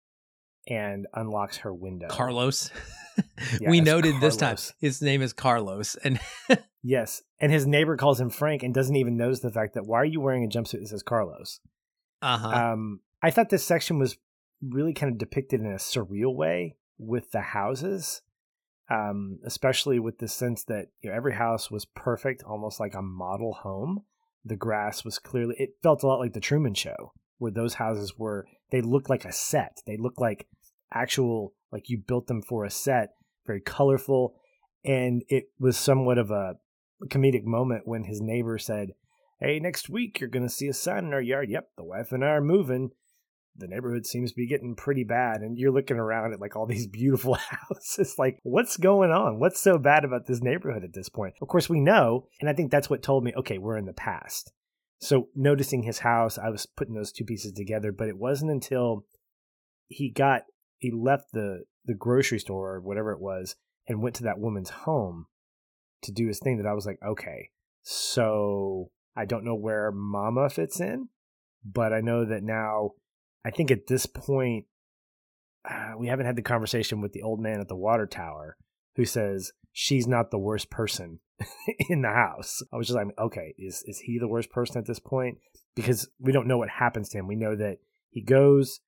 and unlocks her window. Carlos. Yeah, we noted Carlos. This time his name is Carlos. And yes. And his neighbor calls him Frank and doesn't even notice the fact that, why are you wearing a jumpsuit that says Carlos? Uh-huh. Um, I thought this section was really kind of depicted in a surreal way with the houses, um, especially with the sense that, you know, every house was perfect, almost like a model home. The grass was clearly, it felt a lot like the Truman Show, where those houses were, they looked like a set. They looked like actual, like you built them for a set, very colorful. And it was somewhat of a comedic moment when his neighbor said, hey, next week you're going to see a sign in our yard. Yep, the wife and I are moving. The neighborhood seems to be getting pretty bad. And you're looking around at like all these beautiful houses. Like, what's going on? What's so bad about this neighborhood at this point? Of course, we know. And I think that's what told me, okay, we're in the past. So noticing his house, I was putting those two pieces together. But it wasn't until he got, he left the, the grocery store or whatever it was and went to that woman's home to do his thing that I was like, okay, so I don't know where Mama fits in, but I know that now, I think at this point, uh, we haven't had the conversation with the old man at the water tower who says she's not the worst person in the house. I was just like, okay, is, is he the worst person at this point? Because we don't know what happens to him. We know that he goes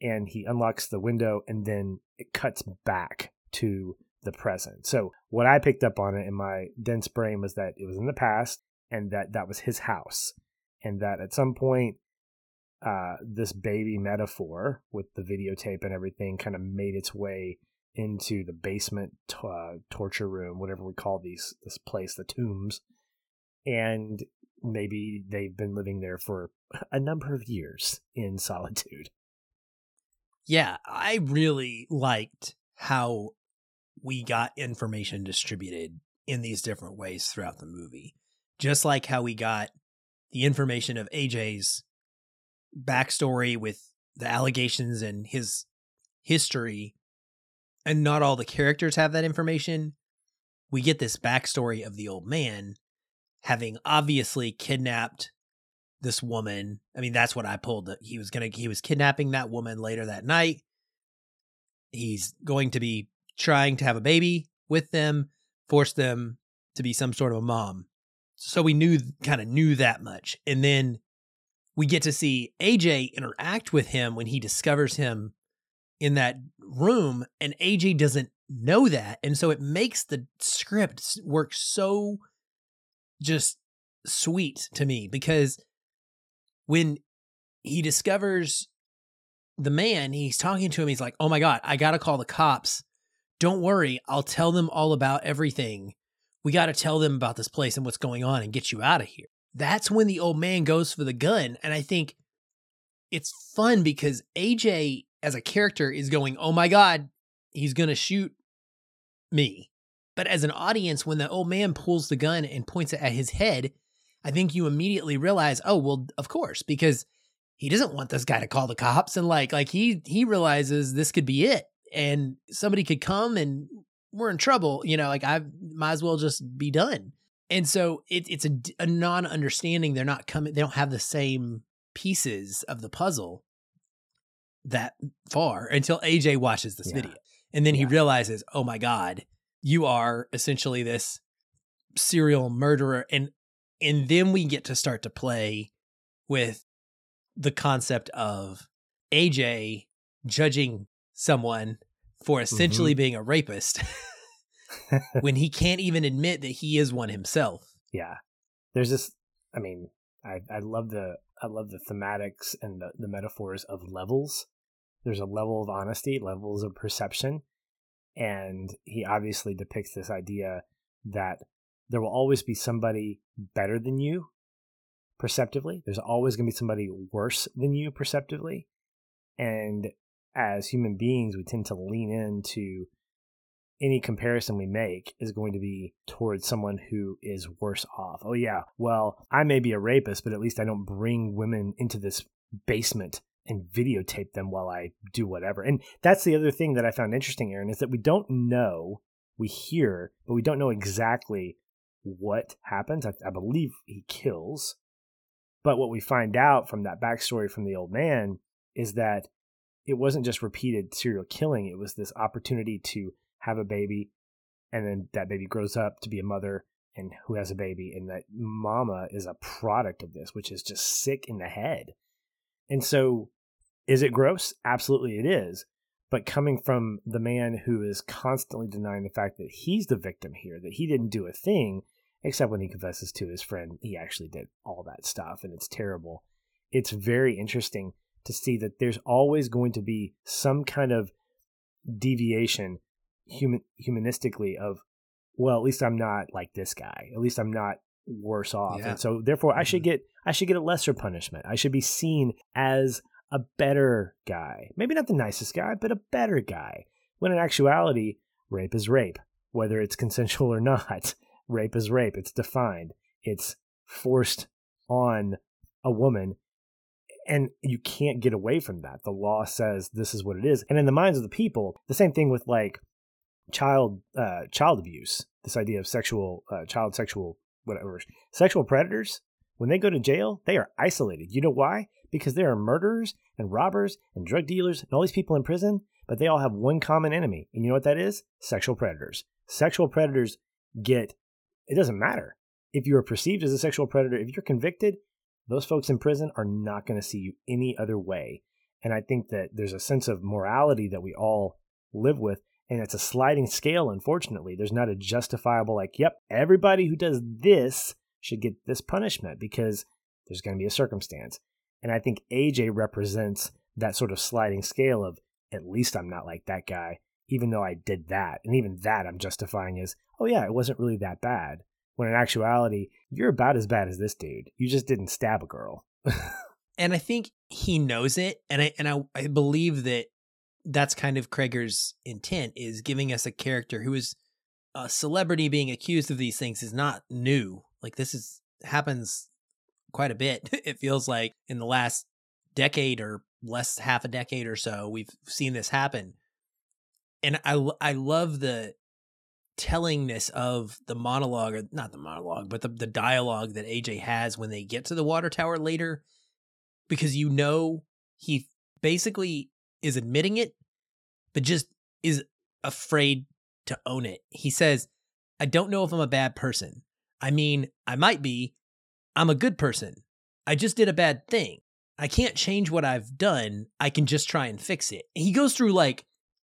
and he unlocks the window and then it cuts back to the present. So what I picked up on it in my dense brain was that it was in the past and that that was his house. And that at some point, uh, this baby metaphor with the videotape and everything kind of made its way into the basement t- uh, torture room, whatever we call these, this place, the tombs. And maybe they've been living there for a number of years in solitude. Yeah, I really liked how we got information distributed in these different ways throughout the movie. Just like how we got the information of A J's backstory with the allegations and his history, and not all the characters have that information. We get this backstory of the old man having obviously kidnapped this woman. I mean, that's what I pulled. He was gonna, he was kidnapping that woman later that night. He's going to be trying to have a baby with them, force them to be some sort of a mom. So we knew, kind of knew that much. And then we get to see A J interact with him when he discovers him in that room, and A J doesn't know that. And so it makes the script work so just sweet to me, because when he discovers the man, he's talking to him. He's like, oh my God, I got to call the cops. Don't worry. I'll tell them all about everything. We got to tell them about this place and what's going on and get you out of here. That's when the old man goes for the gun. And I think it's fun because A J as a character is going, oh my God, he's going to shoot me. But as an audience, when the old man pulls the gun and points it at his head, I think you immediately realize, oh, well, of course, because he doesn't want this guy to call the cops. And like, like he, he realizes this could be it. And somebody could come and we're in trouble. You know, like I might as well just be done. And so it, it's a, a non-understanding. They're not coming. They don't have the same pieces of the puzzle that far until A J watches this yeah. video. And then yeah. he realizes, oh my God, you are essentially this serial murderer. And, and then we get to start to play with the concept of A J judging someone for essentially mm-hmm. being a rapist when he can't even admit that he is one himself. Yeah. There's this, I mean, I, I love the, I love the thematics and the, the metaphors of levels. There's a level of honesty, levels of perception. And he obviously depicts this idea that there will always be somebody better than you perceptively. There's always going to be somebody worse than you perceptively. And as human beings, we tend to lean into any comparison we make is going to be towards someone who is worse off. Oh yeah, well, I may be a rapist, but at least I don't bring women into this basement and videotape them while I do whatever. And that's the other thing that I found interesting, Aaron, is that we don't know, we hear, but we don't know exactly what happens. I, I believe he kills. But what we find out from that backstory from the old man is that it wasn't just repeated serial killing. It was this opportunity to have a baby, and then that baby grows up to be a mother and who has a baby, and that mama is a product of this, which is just sick in the head. And so is it gross? Absolutely it is. But coming from the man who is constantly denying the fact that he's the victim here, that he didn't do a thing, except when he confesses to his friend, he actually did all that stuff, and it's terrible. It's very interesting to see that there's always going to be some kind of deviation human humanistically of, well, at least I'm not like this guy. At least I'm not worse off. Yeah. And so therefore mm-hmm. I should get I should get a lesser punishment. I should be seen as a better guy. Maybe not the nicest guy, but a better guy. When in actuality, rape is rape. Whether it's consensual or not, rape is rape. It's defined. It's forced on a woman. And you can't get away from that. The law says this is what it is. And in the minds of the people, the same thing with like child uh, child abuse, this idea of sexual, uh, child sexual, whatever, sexual predators, when they go to jail, they are isolated. You know why? Because there are murderers and robbers and drug dealers and all these people in prison, but they all have one common enemy. And you know what that is? Sexual predators. Sexual predators get, it doesn't matter. If you are perceived as a sexual predator, if you're convicted, those folks in prison are not going to see you any other way. And I think that there's a sense of morality that we all live with. And it's a sliding scale, unfortunately. There's not a justifiable, like, yep, everybody who does this should get this punishment because there's going to be a circumstance. And I think A J represents that sort of sliding scale of, at least I'm not like that guy, even though I did that. And even that I'm justifying as, oh yeah, it wasn't really that bad. When in actuality, you're about as bad as this dude. You just didn't stab a girl. And I think he knows it. And I and I, I believe that that's kind of Cregger's intent, is giving us a character who is a celebrity being accused of these things is not new. Like this is happens quite a bit. It feels like in the last decade or less half a decade or so, we've seen this happen. And I, I love the tellingness of the monologue, or not the monologue, but the, the dialogue that A J has when they get to the water tower later, because you know he basically is admitting it, but just is afraid to own it. He says, I don't know if I'm a bad person. I mean, I might be. I'm a good person. I just did a bad thing. I can't change what I've done. I can just try and fix it. He goes through like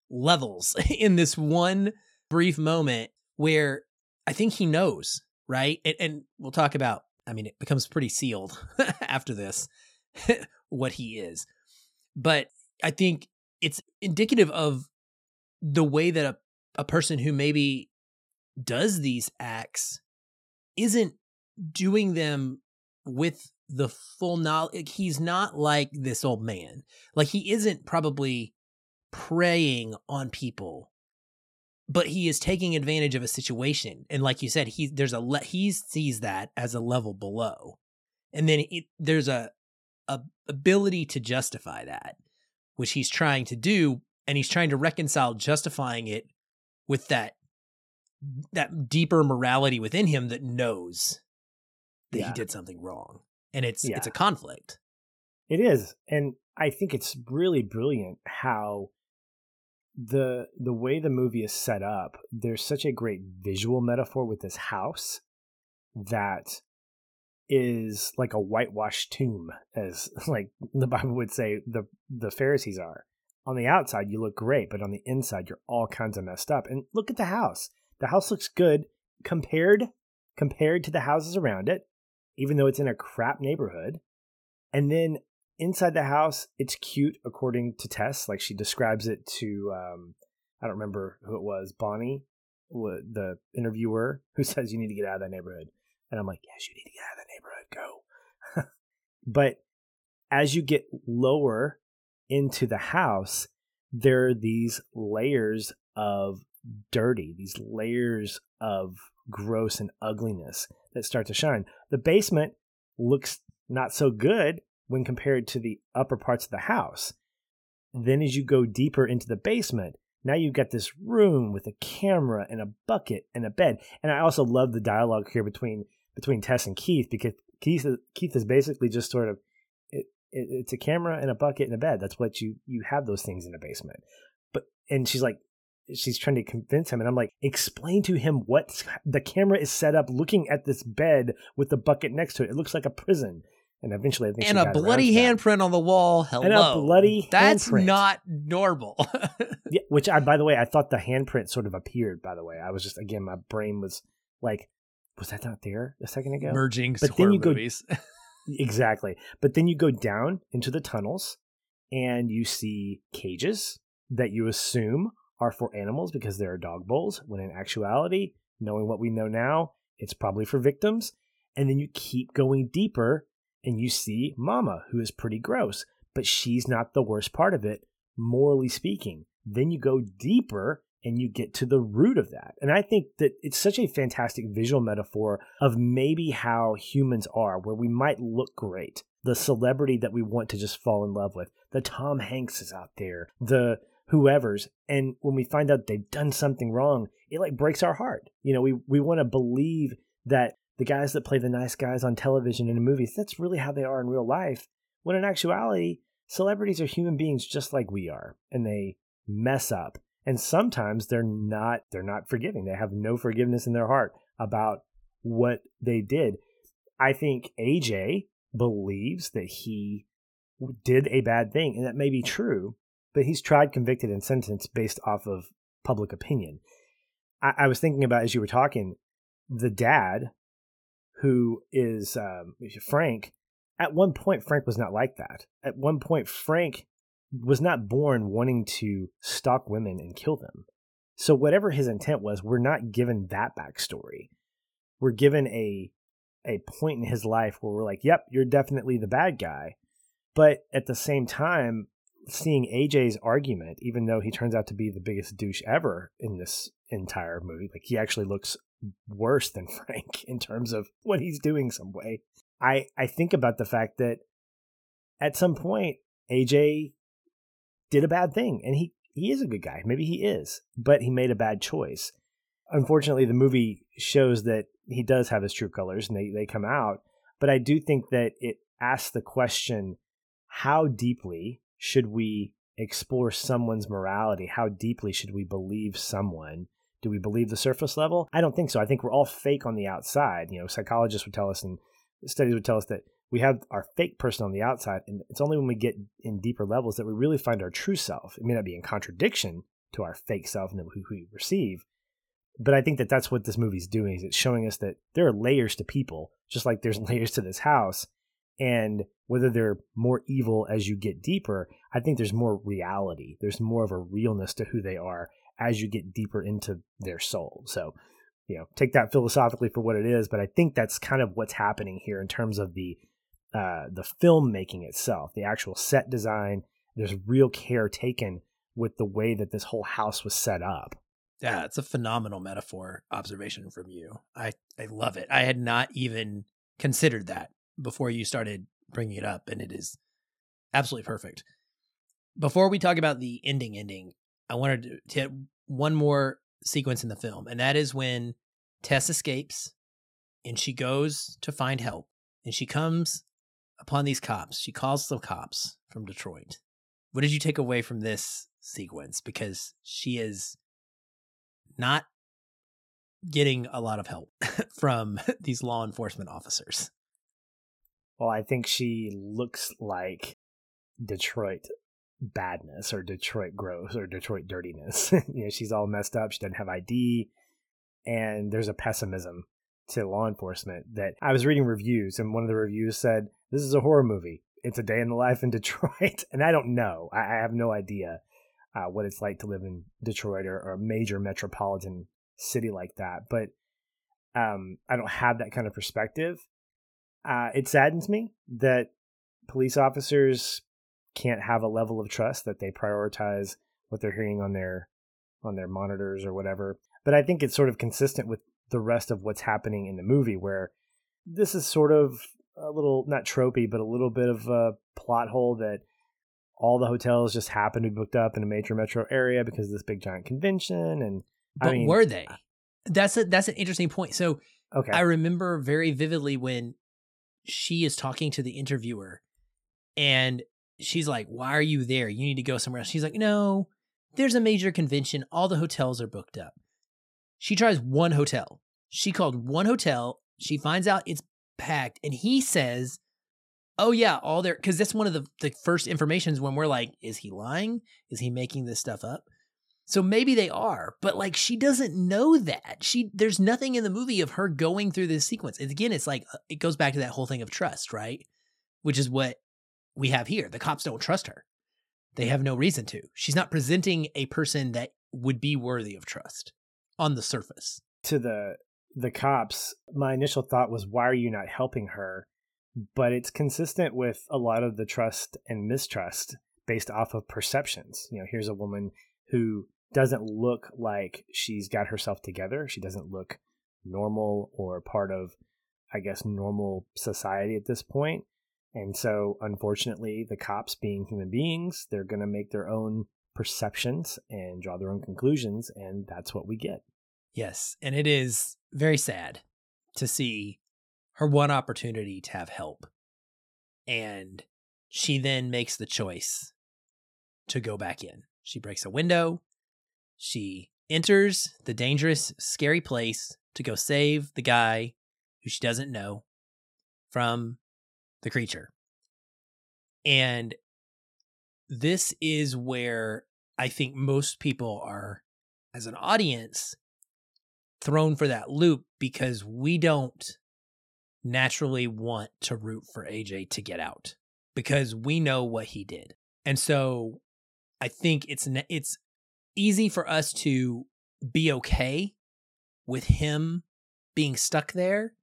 levels in this one brief moment where I think he knows, right? And, and we'll talk about, I mean, it becomes pretty sealed after this, what he is. But I think it's indicative of the way that a, a person who maybe does these acts isn't doing them with the full knowledge. He's not like this old man. Like he isn't probably preying on people, but he is taking advantage of a situation. And like you said, he there's a le- he sees that as a level below, and then it, there's a, a ability to justify that, which he's trying to do, and he's trying to reconcile justifying it with that that deeper morality within him that knows that yeah. he did something wrong, and it's yeah. it's a conflict. It is, and I think it's really brilliant how the the way the movie is set up, there's such a great visual metaphor with this house that is like a whitewashed tomb, as like the Bible would say the the Pharisees are. On the outside, you look great, but on the inside, you're all kinds of messed up. And look at the house. The house looks good compared compared to the houses around it, even though it's in a crap neighborhood. And then inside the house, it's cute, according to Tess. Like she describes it to, um, I don't remember who it was, Bonnie, the interviewer, who says, you need to get out of that neighborhood. And I'm like, yes, you need to get out of that neighborhood, go. But as you get lower into the house, there are these layers of dirty, these layers of gross and ugliness that start to shine. The basement looks not so good when compared to the upper parts of the house. Then as you go deeper into the basement, Now you've got this room with a camera and a bucket and a bed. And I also love the dialogue here between between Tess and Keith, because Keith is, Keith is basically just sort of, it, it, it's a camera and a bucket and a bed. That's what you, you have those things in a basement. But and she's like, she's trying to convince him. And I'm like, explain to him what the camera is set up looking at this bed with the bucket next to it. It looks like a prison. And eventually, I think and she a bloody handprint on the wall. Hello, and a bloody that's handprint. Not normal. Yeah, which I, by the way, I thought the handprint sort of appeared. By the way, I was just again, my brain was like, was that not there a second ago? Merging but horror then you go, movies, exactly. But then you go down into the tunnels, and you see cages that you assume are for animals because there are dog bowls. When in actuality, knowing what we know now, it's probably for victims. And then you keep going deeper. And you see Mama, who is pretty gross, but she's not the worst part of it, morally speaking. Then you go deeper and you get to the root of that. And I think that it's such a fantastic visual metaphor of maybe how humans are, where we might look great. The celebrity that we want to just fall in love with. The Tom Hanks is out there. The whoever's. And when we find out they've done something wrong, it like breaks our heart. You know, we, we want to believe that the guys that play the nice guys on television and in movies, that's really how they are in real life. When in actuality, celebrities are human beings just like we are, and they mess up. And sometimes they're not they're not forgiving. They have no forgiveness in their heart about what they did. I think A J believes that he did a bad thing, and that may be true, but he's tried, convicted, and sentenced based off of public opinion. I, I was thinking about, as you were talking, the dad, who is um, Frank, at one point, Frank was not like that. At one point, Frank was not born wanting to stalk women and kill them. So whatever his intent was, we're not given that backstory. We're given a a point in his life where we're like, yep, you're definitely the bad guy. But at the same time, seeing A J's argument, even though he turns out to be the biggest douche ever in this entire movie, like he actually looks worse than Frank in terms of what he's doing some way. I, I think about the fact that at some point A J did a bad thing, and he, he is a good guy. Maybe he is, but he made a bad choice. Unfortunately, the movie shows that he does have his true colors, and they, they come out. But I do think that it asks the question, how deeply should we explore someone's morality? How deeply should we believe someone? Do we believe the surface level? I don't think so. I think we're all fake on the outside. You know, psychologists would tell us, and studies would tell us, that we have our fake person on the outside. And it's only when we get in deeper levels that we really find our true self. It may not be in contradiction to our fake self and who we perceive. But I think that that's what this movie's doing, is it's showing us that there are layers to people, just like there's layers to this house. And whether they're more evil as you get deeper, I think there's more reality. There's more of a realness to who they are as you get deeper into their soul. So, you know, take that philosophically for what it is, but I think that's kind of what's happening here in terms of the uh, the filmmaking itself, the actual set design. There's real care taken with the way that this whole house was set up. Yeah, it's a phenomenal metaphor observation from you. I, I love it. I had not even considered that before you started bringing it up, and it is absolutely perfect. Before we talk about the ending ending, I wanted to hit one more sequence in the film, and that is when Tess escapes and she goes to find help, and she comes upon these cops. She calls the cops from Detroit. What did you take away from this sequence? Because she is not getting a lot of help from these law enforcement officers. Well, I think she looks like Detroit badness, or Detroit gross, or Detroit dirtiness. You know, she's all messed up. She doesn't have I D. And there's a pessimism to law enforcement that I was reading reviews, and one of the reviews said, this is a horror movie. It's a day in the life in Detroit. And I don't know. I, I have no idea uh, what it's like to live in Detroit, or, or a major metropolitan city like that. But um, I don't have that kind of perspective. Uh, it saddens me that police officers can't have a level of trust, that they prioritize what they're hearing on their on their monitors or whatever. But I think it's sort of consistent with the rest of what's happening in the movie, where this is sort of a little, not tropey, but a little bit of a plot hole that all the hotels just happened to be booked up in a major metro area because of this big giant convention. And but I mean, were they? That's a, that's an interesting point. So okay. I remember very vividly when she is talking to the interviewer and she's like, why are you there? You need to go somewhere else. She's like, no, there's a major convention. All the hotels are booked up. She tries one hotel. She called one hotel. She finds out it's packed. And he says, oh, yeah, all there. Because that's one of the, the first informations when we're like, is he lying? Is he making this stuff up? So maybe they are. But like, she doesn't know that. She There's nothing in the movie of her going through this sequence. And again, it's like it goes back to that whole thing of trust, right? Which is what we have here. The cops don't trust her. They have no reason to. She's not presenting a person that would be worthy of trust on the surface. To the the cops, my initial thought was, why are you not helping her? But it's consistent with a lot of the trust and mistrust based off of perceptions. You know, here's a woman who doesn't look like she's got herself together. She doesn't look normal or part of, I guess, normal society at this point. And so, unfortunately, the cops, being human beings, they're going to make their own perceptions and draw their own conclusions. And that's what we get. Yes. And it is very sad to see her one opportunity to have help. And she then makes the choice to go back in. She breaks a window. She enters the dangerous, scary place to go save the guy who she doesn't know from the creature. And this is where I think most people are, as an audience, thrown for that loop, because we don't naturally want to root for A J to get out because we know what he did. And so I think it's it's easy for us to be okay with him being stuck there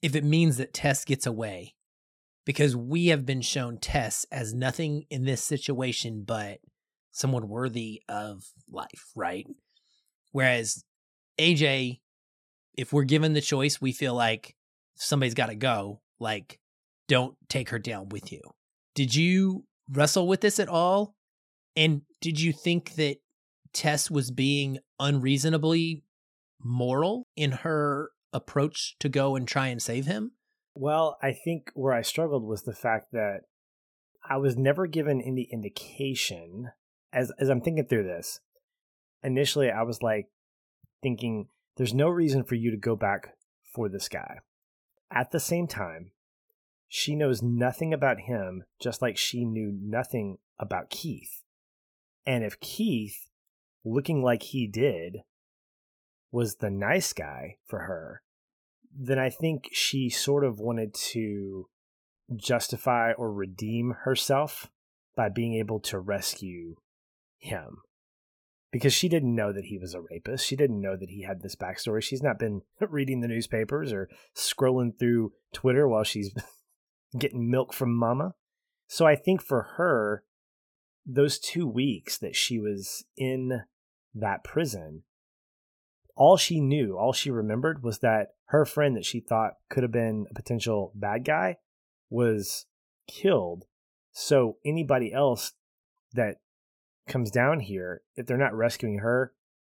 if it means that Tess gets away, because we have been shown Tess as nothing in this situation but someone worthy of life, right? Whereas A J, if we're given the choice, we feel like somebody's got to go, like, don't take her down with you. Did you wrestle with this at all? And did you think that Tess was being unreasonably moral in her approach to go and try and save him? Well, I think where I struggled was the fact that I was never given any indication, as as I'm thinking through this. Initially, I was like, thinking, there's no reason for you to go back for this guy. At the same time, she knows nothing about him, just like she knew nothing about Keith. And if Keith, looking like he did, was the nice guy for her, then I think she sort of wanted to justify or redeem herself by being able to rescue him. Because she didn't know that he was a rapist. She didn't know that he had this backstory. She's not been reading the newspapers or scrolling through Twitter while she's getting milk from mama. So I think for her, those two weeks that she was in that prison, all she knew, all she remembered was that her friend that she thought could have been a potential bad guy was killed. So anybody else that comes down here, if they're not rescuing her,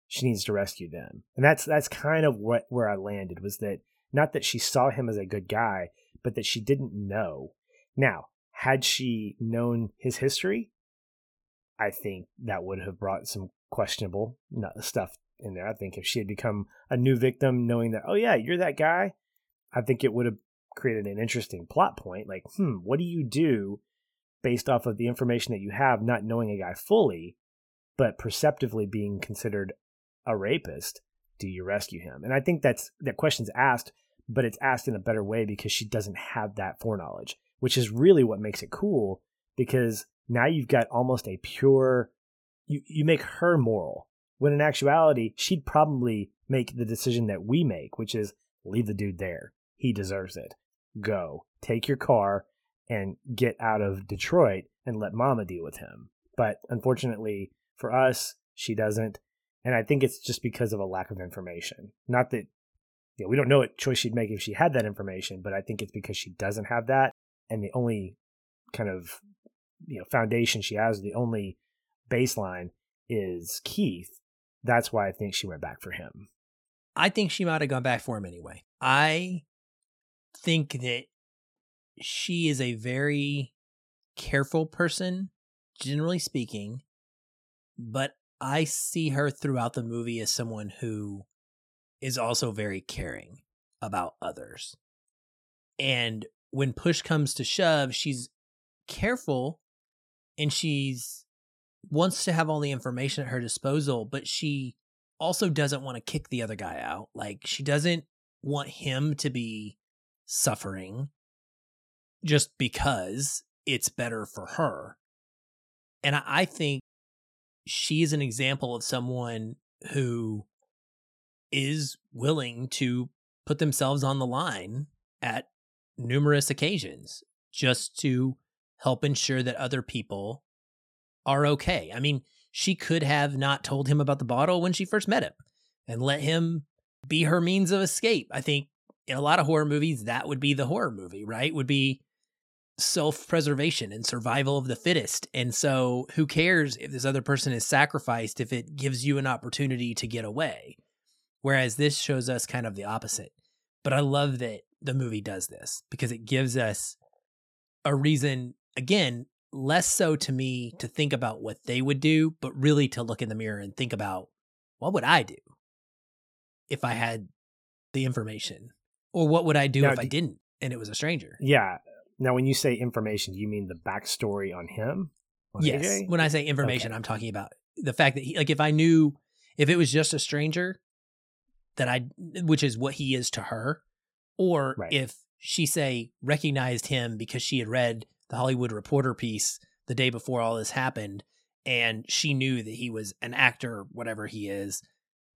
she needs to rescue them. And that's that's kind of what where I landed, was that not that she saw him as a good guy, but that she didn't know. Now, had she known his history, I think that would have brought some questionable stuff in there. I think if she had become a new victim knowing that, oh yeah, you're that guy, I think it would have created an interesting plot point. Like, hmm, what do you do based off of the information that you have, not knowing a guy fully, but perceptively being considered a rapist? Do you rescue him? And I think that's that question's asked, but it's asked in a better way because she doesn't have that foreknowledge, which is really what makes it cool, because now you've got almost a pure, you, you make her moral, when in actuality, she'd probably make the decision that we make, which is leave the dude there. He deserves it. Go. Take your car and get out of Detroit and let mama deal with him. But unfortunately for us, she doesn't. And I think it's just because of a lack of information. Not that, you know, we don't know what choice she'd make if she had that information, but I think it's because she doesn't have that. And the only kind of you know, foundation she has, the only baseline is Keith. That's why I think she went back for him. I think she might have gone back for him anyway. I think that she is a very careful person, generally speaking, but I see her throughout the movie as someone who is also very caring about others. And when push comes to shove, she's careful and she's wants to have all the information at her disposal, but she also doesn't want to kick the other guy out. Like, she doesn't want him to be suffering just because it's better for her. And I think she is an example of someone who is willing to put themselves on the line at numerous occasions just to help ensure that other people are okay. I mean, she could have not told him about the bottle when she first met him and let him be her means of escape. I think in a lot of horror movies, that would be the horror movie, right? Would be self-preservation and survival of the fittest. And so who cares if this other person is sacrificed if it gives you an opportunity to get away? Whereas this shows us kind of the opposite. But I love that the movie does this because it gives us a reason, again, less so to me to think about what they would do, but really to look in the mirror and think about, what would I do if I had the information? Or what would I do now, if I didn't and it was a stranger? Yeah. Now, when you say information, do you mean the backstory on him? On yes. A J? When I say information, okay. I'm talking about the fact that he, like, if I knew, if it was just a stranger that I, which is what he is to her, or right. if she say recognized him because she had read the Hollywood Reporter piece the day before all this happened, and she knew that he was an actor, whatever he is,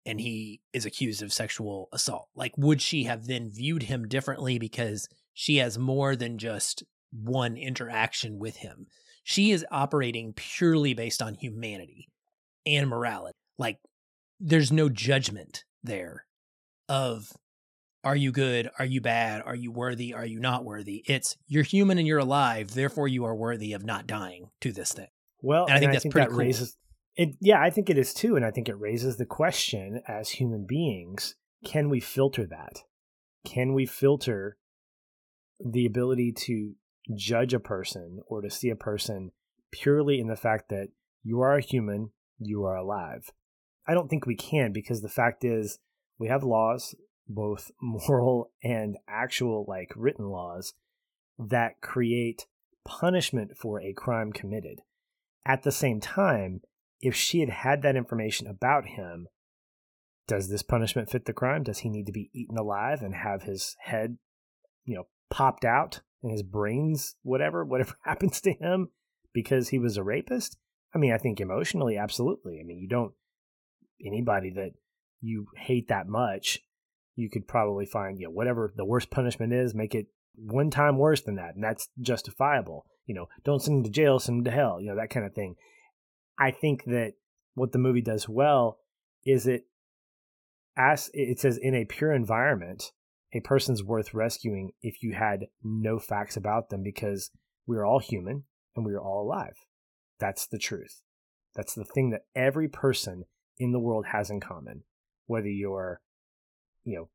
and he is accused of sexual assault. Like, would she have then viewed him differently because she has more than just one interaction with him? She is operating purely based on humanity and morality. Like, there's no judgment there of, are you good? Are you bad? Are you worthy? Are you not worthy? It's, you're human and you're alive, therefore you are worthy of not dying to this thing. Well, and I think and that's I think pretty that cool. Raises, it, yeah, I think it is too. And I think it raises the question, as human beings, can we filter that? Can we filter the ability to judge a person or to see a person purely in the fact that you are a human, you are alive? I don't think we can, because the fact is we have laws, both moral and actual, like, written laws that create punishment for a crime committed. At the same time, if she had had that information about him, does this punishment fit the crime? Does he need to be eaten alive and have his head, you know, popped out and his brains, whatever, whatever happens to him because he was a rapist? I mean, I think emotionally, absolutely. I mean, you don't, anybody that you hate that much, you could probably find, you know, whatever the worst punishment is, make it one time worse than that. And that's justifiable. You know, don't send him to jail, send him to hell, you know, that kind of thing. I think that what the movie does well is it asks, it says, in a pure environment, a person's worth rescuing if you had no facts about them, because we are all human and we are all alive. That's the truth. That's the thing that every person in the world has in common, whether you're, you know,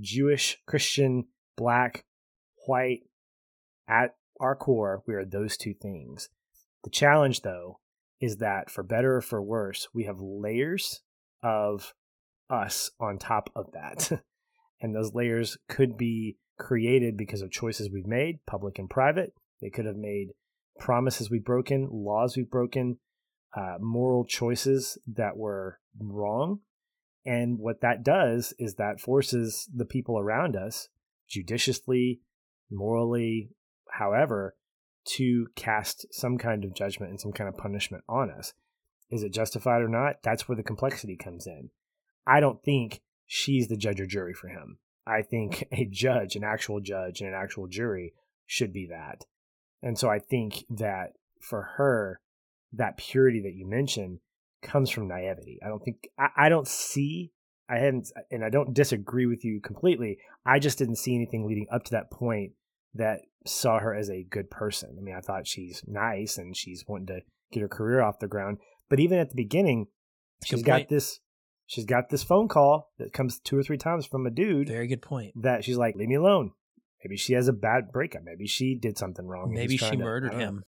Jewish, Christian, black, white. At our core, we are those two things. The challenge, though, is that for better or for worse, we have layers of us on top of that. And those layers could be created because of choices we've made, public and private. They could have made promises we've broken, laws we've broken, uh, moral choices that were wrong. And what that does is that forces the people around us, judiciously, morally, however, to cast some kind of judgment and some kind of punishment on us. Is it justified or not? That's where the complexity comes in. I don't think she's the judge or jury for him. I think a judge, an actual judge and an actual jury should be that. And so I think that for her, that purity that you mentioned comes from naivety. I don't think, I, I don't see, I hadn't, and I don't disagree with you completely. I just didn't see anything leading up to that point that saw her as a good person. I mean, I thought she's nice and she's wanting to get her career off the ground. But even at the beginning, she's good got point. this she's got this phone call that comes two or three times from a dude. Very good point. That she's like, leave me alone. Maybe she has a bad breakup. Maybe she did something wrong. Maybe she murdered to, him. Know.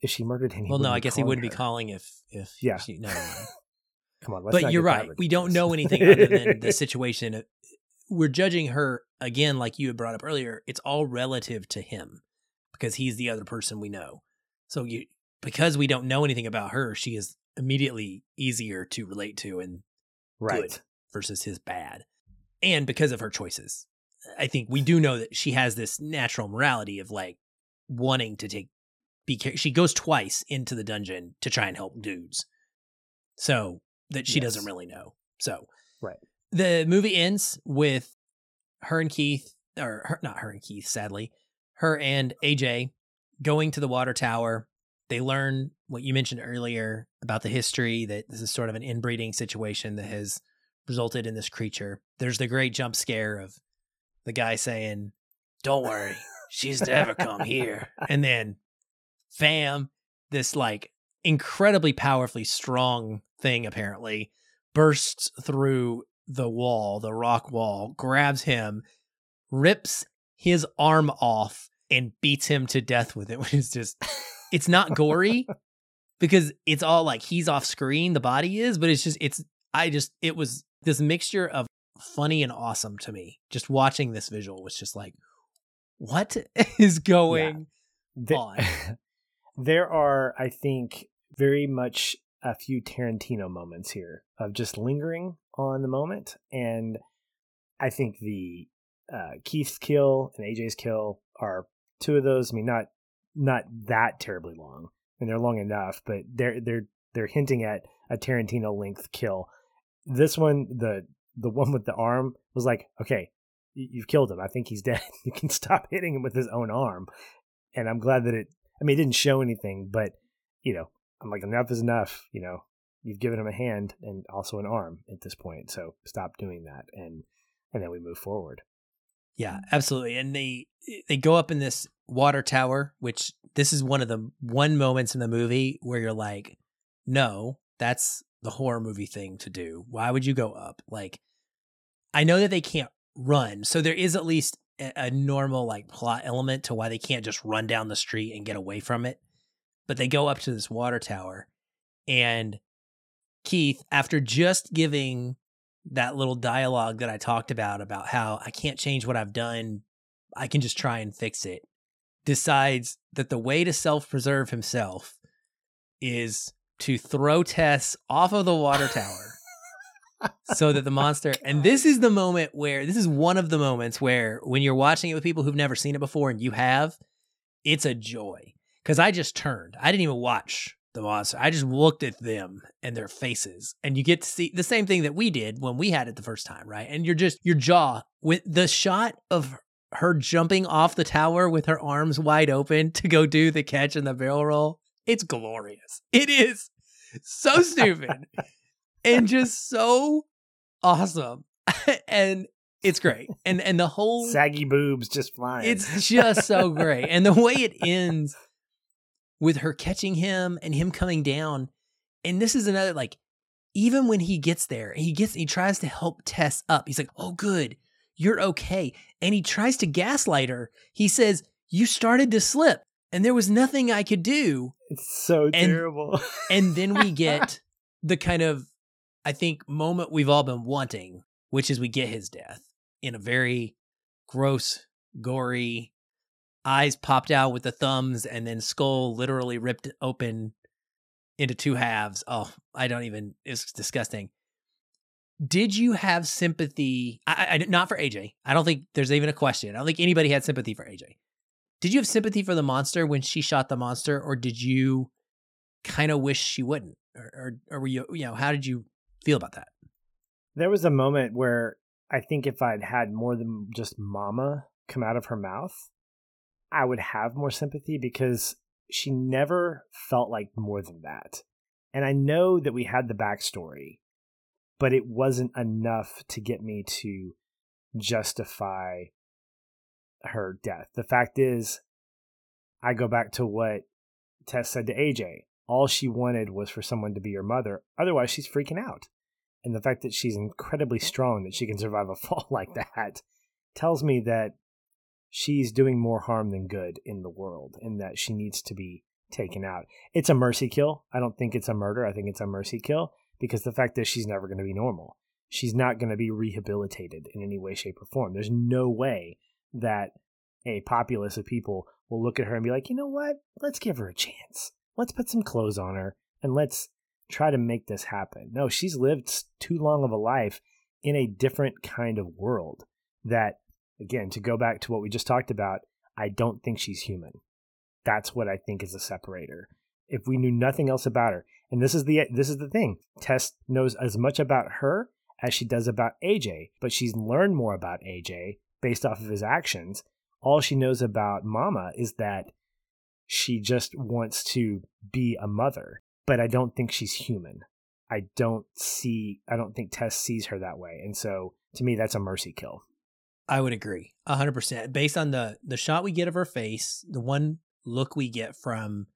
If she murdered him, well, no, I guess he wouldn't her. be calling if, if yeah. she, no, no, no. Come on, let's but not you're right. We don't know anything other than the situation. We're judging her again, like you had brought up earlier. It's all relative to him because he's the other person we know. So you, because we don't know anything about her, she is immediately easier to relate to and right. good versus his bad. And because of her choices, I think we do know that she has this natural morality of like wanting to take. She goes twice into the dungeon to try and help dudes, so that she yes. doesn't really know. So right. the movie ends with her and Keith, or her, not her and Keith, sadly, her and A J going to the water tower. They learn what you mentioned earlier about the history, that this is sort of an inbreeding situation that has resulted in this creature. There's the great jump scare of the guy saying, "Don't worry, she's never come here," and then. Fam, this like incredibly powerfully strong thing apparently bursts through the wall, the rock wall, grabs him, rips his arm off, and beats him to death with it, which is just, it's not gory because it's all like he's off screen, the body is, but it's just, it's, I just, it was this mixture of funny and awesome to me. Just watching this visual was just like, what is going yeah. on? There are, I think, very much a few Tarantino moments here of just lingering on the moment. And I think the uh, Keith's kill and A J's kill are two of those. I mean, not not that terribly long. I mean, they're long enough, but they're they're they're hinting at a Tarantino length kill. This one, the the one with the arm, was like, okay, you've killed him. I think he's dead. You can stop hitting him with his own arm. And I'm glad that it. I mean, it didn't show anything, but, you know, I'm like, enough is enough. You know, you've given him a hand and also an arm at this point. So stop doing that. And and then we move forward. Yeah, absolutely. And they they go up in this water tower, which this is one of the one moments in the movie where you're like, no, that's the horror movie thing to do. Why would you go up? Like, I know that they can't run. So there is at least a normal like plot element to why they can't just run down the street and get away from it. But they go up to this water tower, and Keith, after just giving that little dialogue that I talked about, about how I can't change what I've done, I can just try and fix it, decides that the way to self-preserve himself is to throw Tess off of the water tower. So that the monster, and this is the moment where, this is one of the moments where when you're watching it with people who've never seen it before and you have, it's a joy. Because I just turned. I didn't even watch the monster. I just looked at them and their faces. And you get to see the same thing that we did when we had it the first time, right? And you're just, your jaw, with the shot of her jumping off the tower with her arms wide open to go do the catch and the barrel roll, it's glorious. It is so stupid. And just so awesome. And it's great. And and the whole... saggy boobs just flying. It's just so great. And the way it ends with her catching him and him coming down. And this is another, like, even when he gets there, he gets, he tries to help Tess up. He's like, oh, good. You're okay. And he tries to gaslight her. He says, you started to slip and there was nothing I could do. It's so and, terrible. And then we get the kind of, I think, moment we've all been wanting, which is we get his death in a very gross, gory, eyes popped out with the thumbs and then skull literally ripped open into two halves. Oh, I don't even, it's disgusting. Did you have sympathy? I, I not for A J. I don't think there's even a question. I don't think anybody had sympathy for A J. Did you have sympathy for the monster when she shot the monster, or did you kind of wish she wouldn't? Or, or, or were you, you know, how did you feel about that? There was a moment where I think if I'd had more than just mama come out of her mouth, I would have more sympathy, because she never felt like more than that. And I know that we had the backstory, but it wasn't enough to get me to justify her death. The fact is, I go back to what Tess said to A J. All she wanted was for someone to be her mother. Otherwise, she's freaking out. And the fact that she's incredibly strong, that she can survive a fall like that, tells me that she's doing more harm than good in the world and that she needs to be taken out. It's a mercy kill. I don't think it's a murder. I think it's a mercy kill because the fact that she's never going to be normal. She's not going to be rehabilitated in any way, shape, or form. There's no way that a populace of people will look at her and be like, you know what? Let's give her a chance. Let's put some clothes on her and let's try to make this happen. No, she's lived too long of a life in a different kind of world that, again, to go back to what we just talked about, I don't think she's human. That's what I think is a separator. If we knew nothing else about her, and this is the this is the thing, Tess knows as much about her as she does about A J, but she's learned more about A J based off of his actions. All she knows about Mama is that she just wants to be a mother, but I don't think she's human. I don't see, I don't think Tess sees her that way. And so to me, that's a mercy kill. I would agree one hundred percent. Based on the, the shot we get of her face, the one look we get from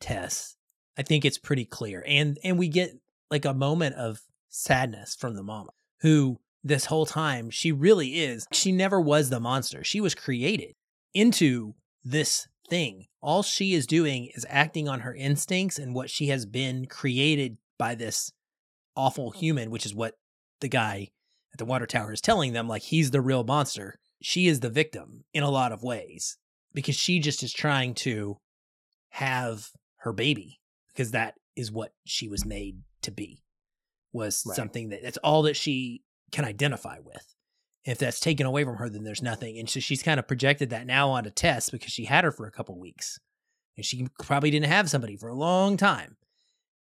Tess, I think it's pretty clear. And, and we get like a moment of sadness from the mama who this whole time she really is. She never was the monster. She was created into this thing. All she is doing is acting on her instincts and what she has been created by this awful human, which is what the guy at the water tower is telling them, like he's the real monster. She is the victim in a lot of ways because she just is trying to have her baby because that is what she was made to be. Was right. Something that that's all that she can identify with. If that's taken away from her, then there's nothing. And so she's kind of projected that now onto Tess because she had her for a couple of weeks and she probably didn't have somebody for a long time.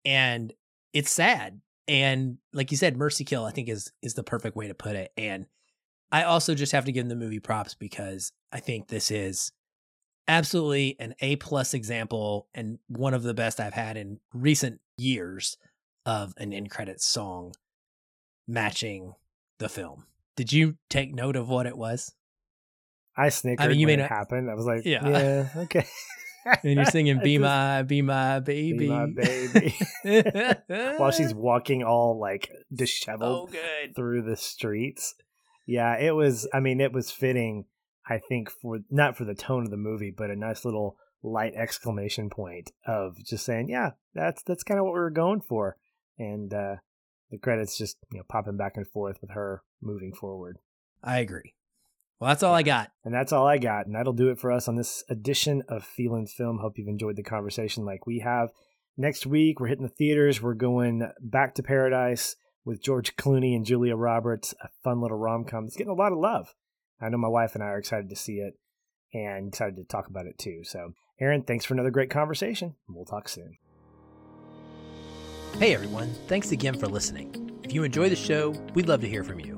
And it's sad. And like you said, mercy kill, I think is, is the perfect way to put it. And I also just have to give the movie props because I think this is absolutely an A plus example and one of the best I've had in recent years of an end credits song matching the film. Did you take note of what it was? I snickered I mean, you when made it a, happened. I was like, yeah, yeah okay. And you're singing, be just, my, be my baby. Be my baby. While she's walking all like disheveled so through the streets. Yeah, it was, I mean, it was fitting, I think, for not for the tone of the movie, but a nice little light exclamation point of just saying, yeah, that's, that's kind of what we were going for. And uh, the credits just, you know, popping back and forth with her moving forward. I agree. Well, that's all I got. And that's all I got. And that'll do it for us on this edition of Feelin' Film. Hope you've enjoyed the conversation like we have. Next week, we're hitting the theaters. We're going back to paradise with George Clooney and Julia Roberts. A fun little rom-com. It's getting a lot of love. I know my wife and I are excited to see it and excited to talk about it too. So, Aaron, thanks for another great conversation. We'll talk soon. Hey everyone, thanks again for listening. If you enjoy the show, we'd love to hear from you.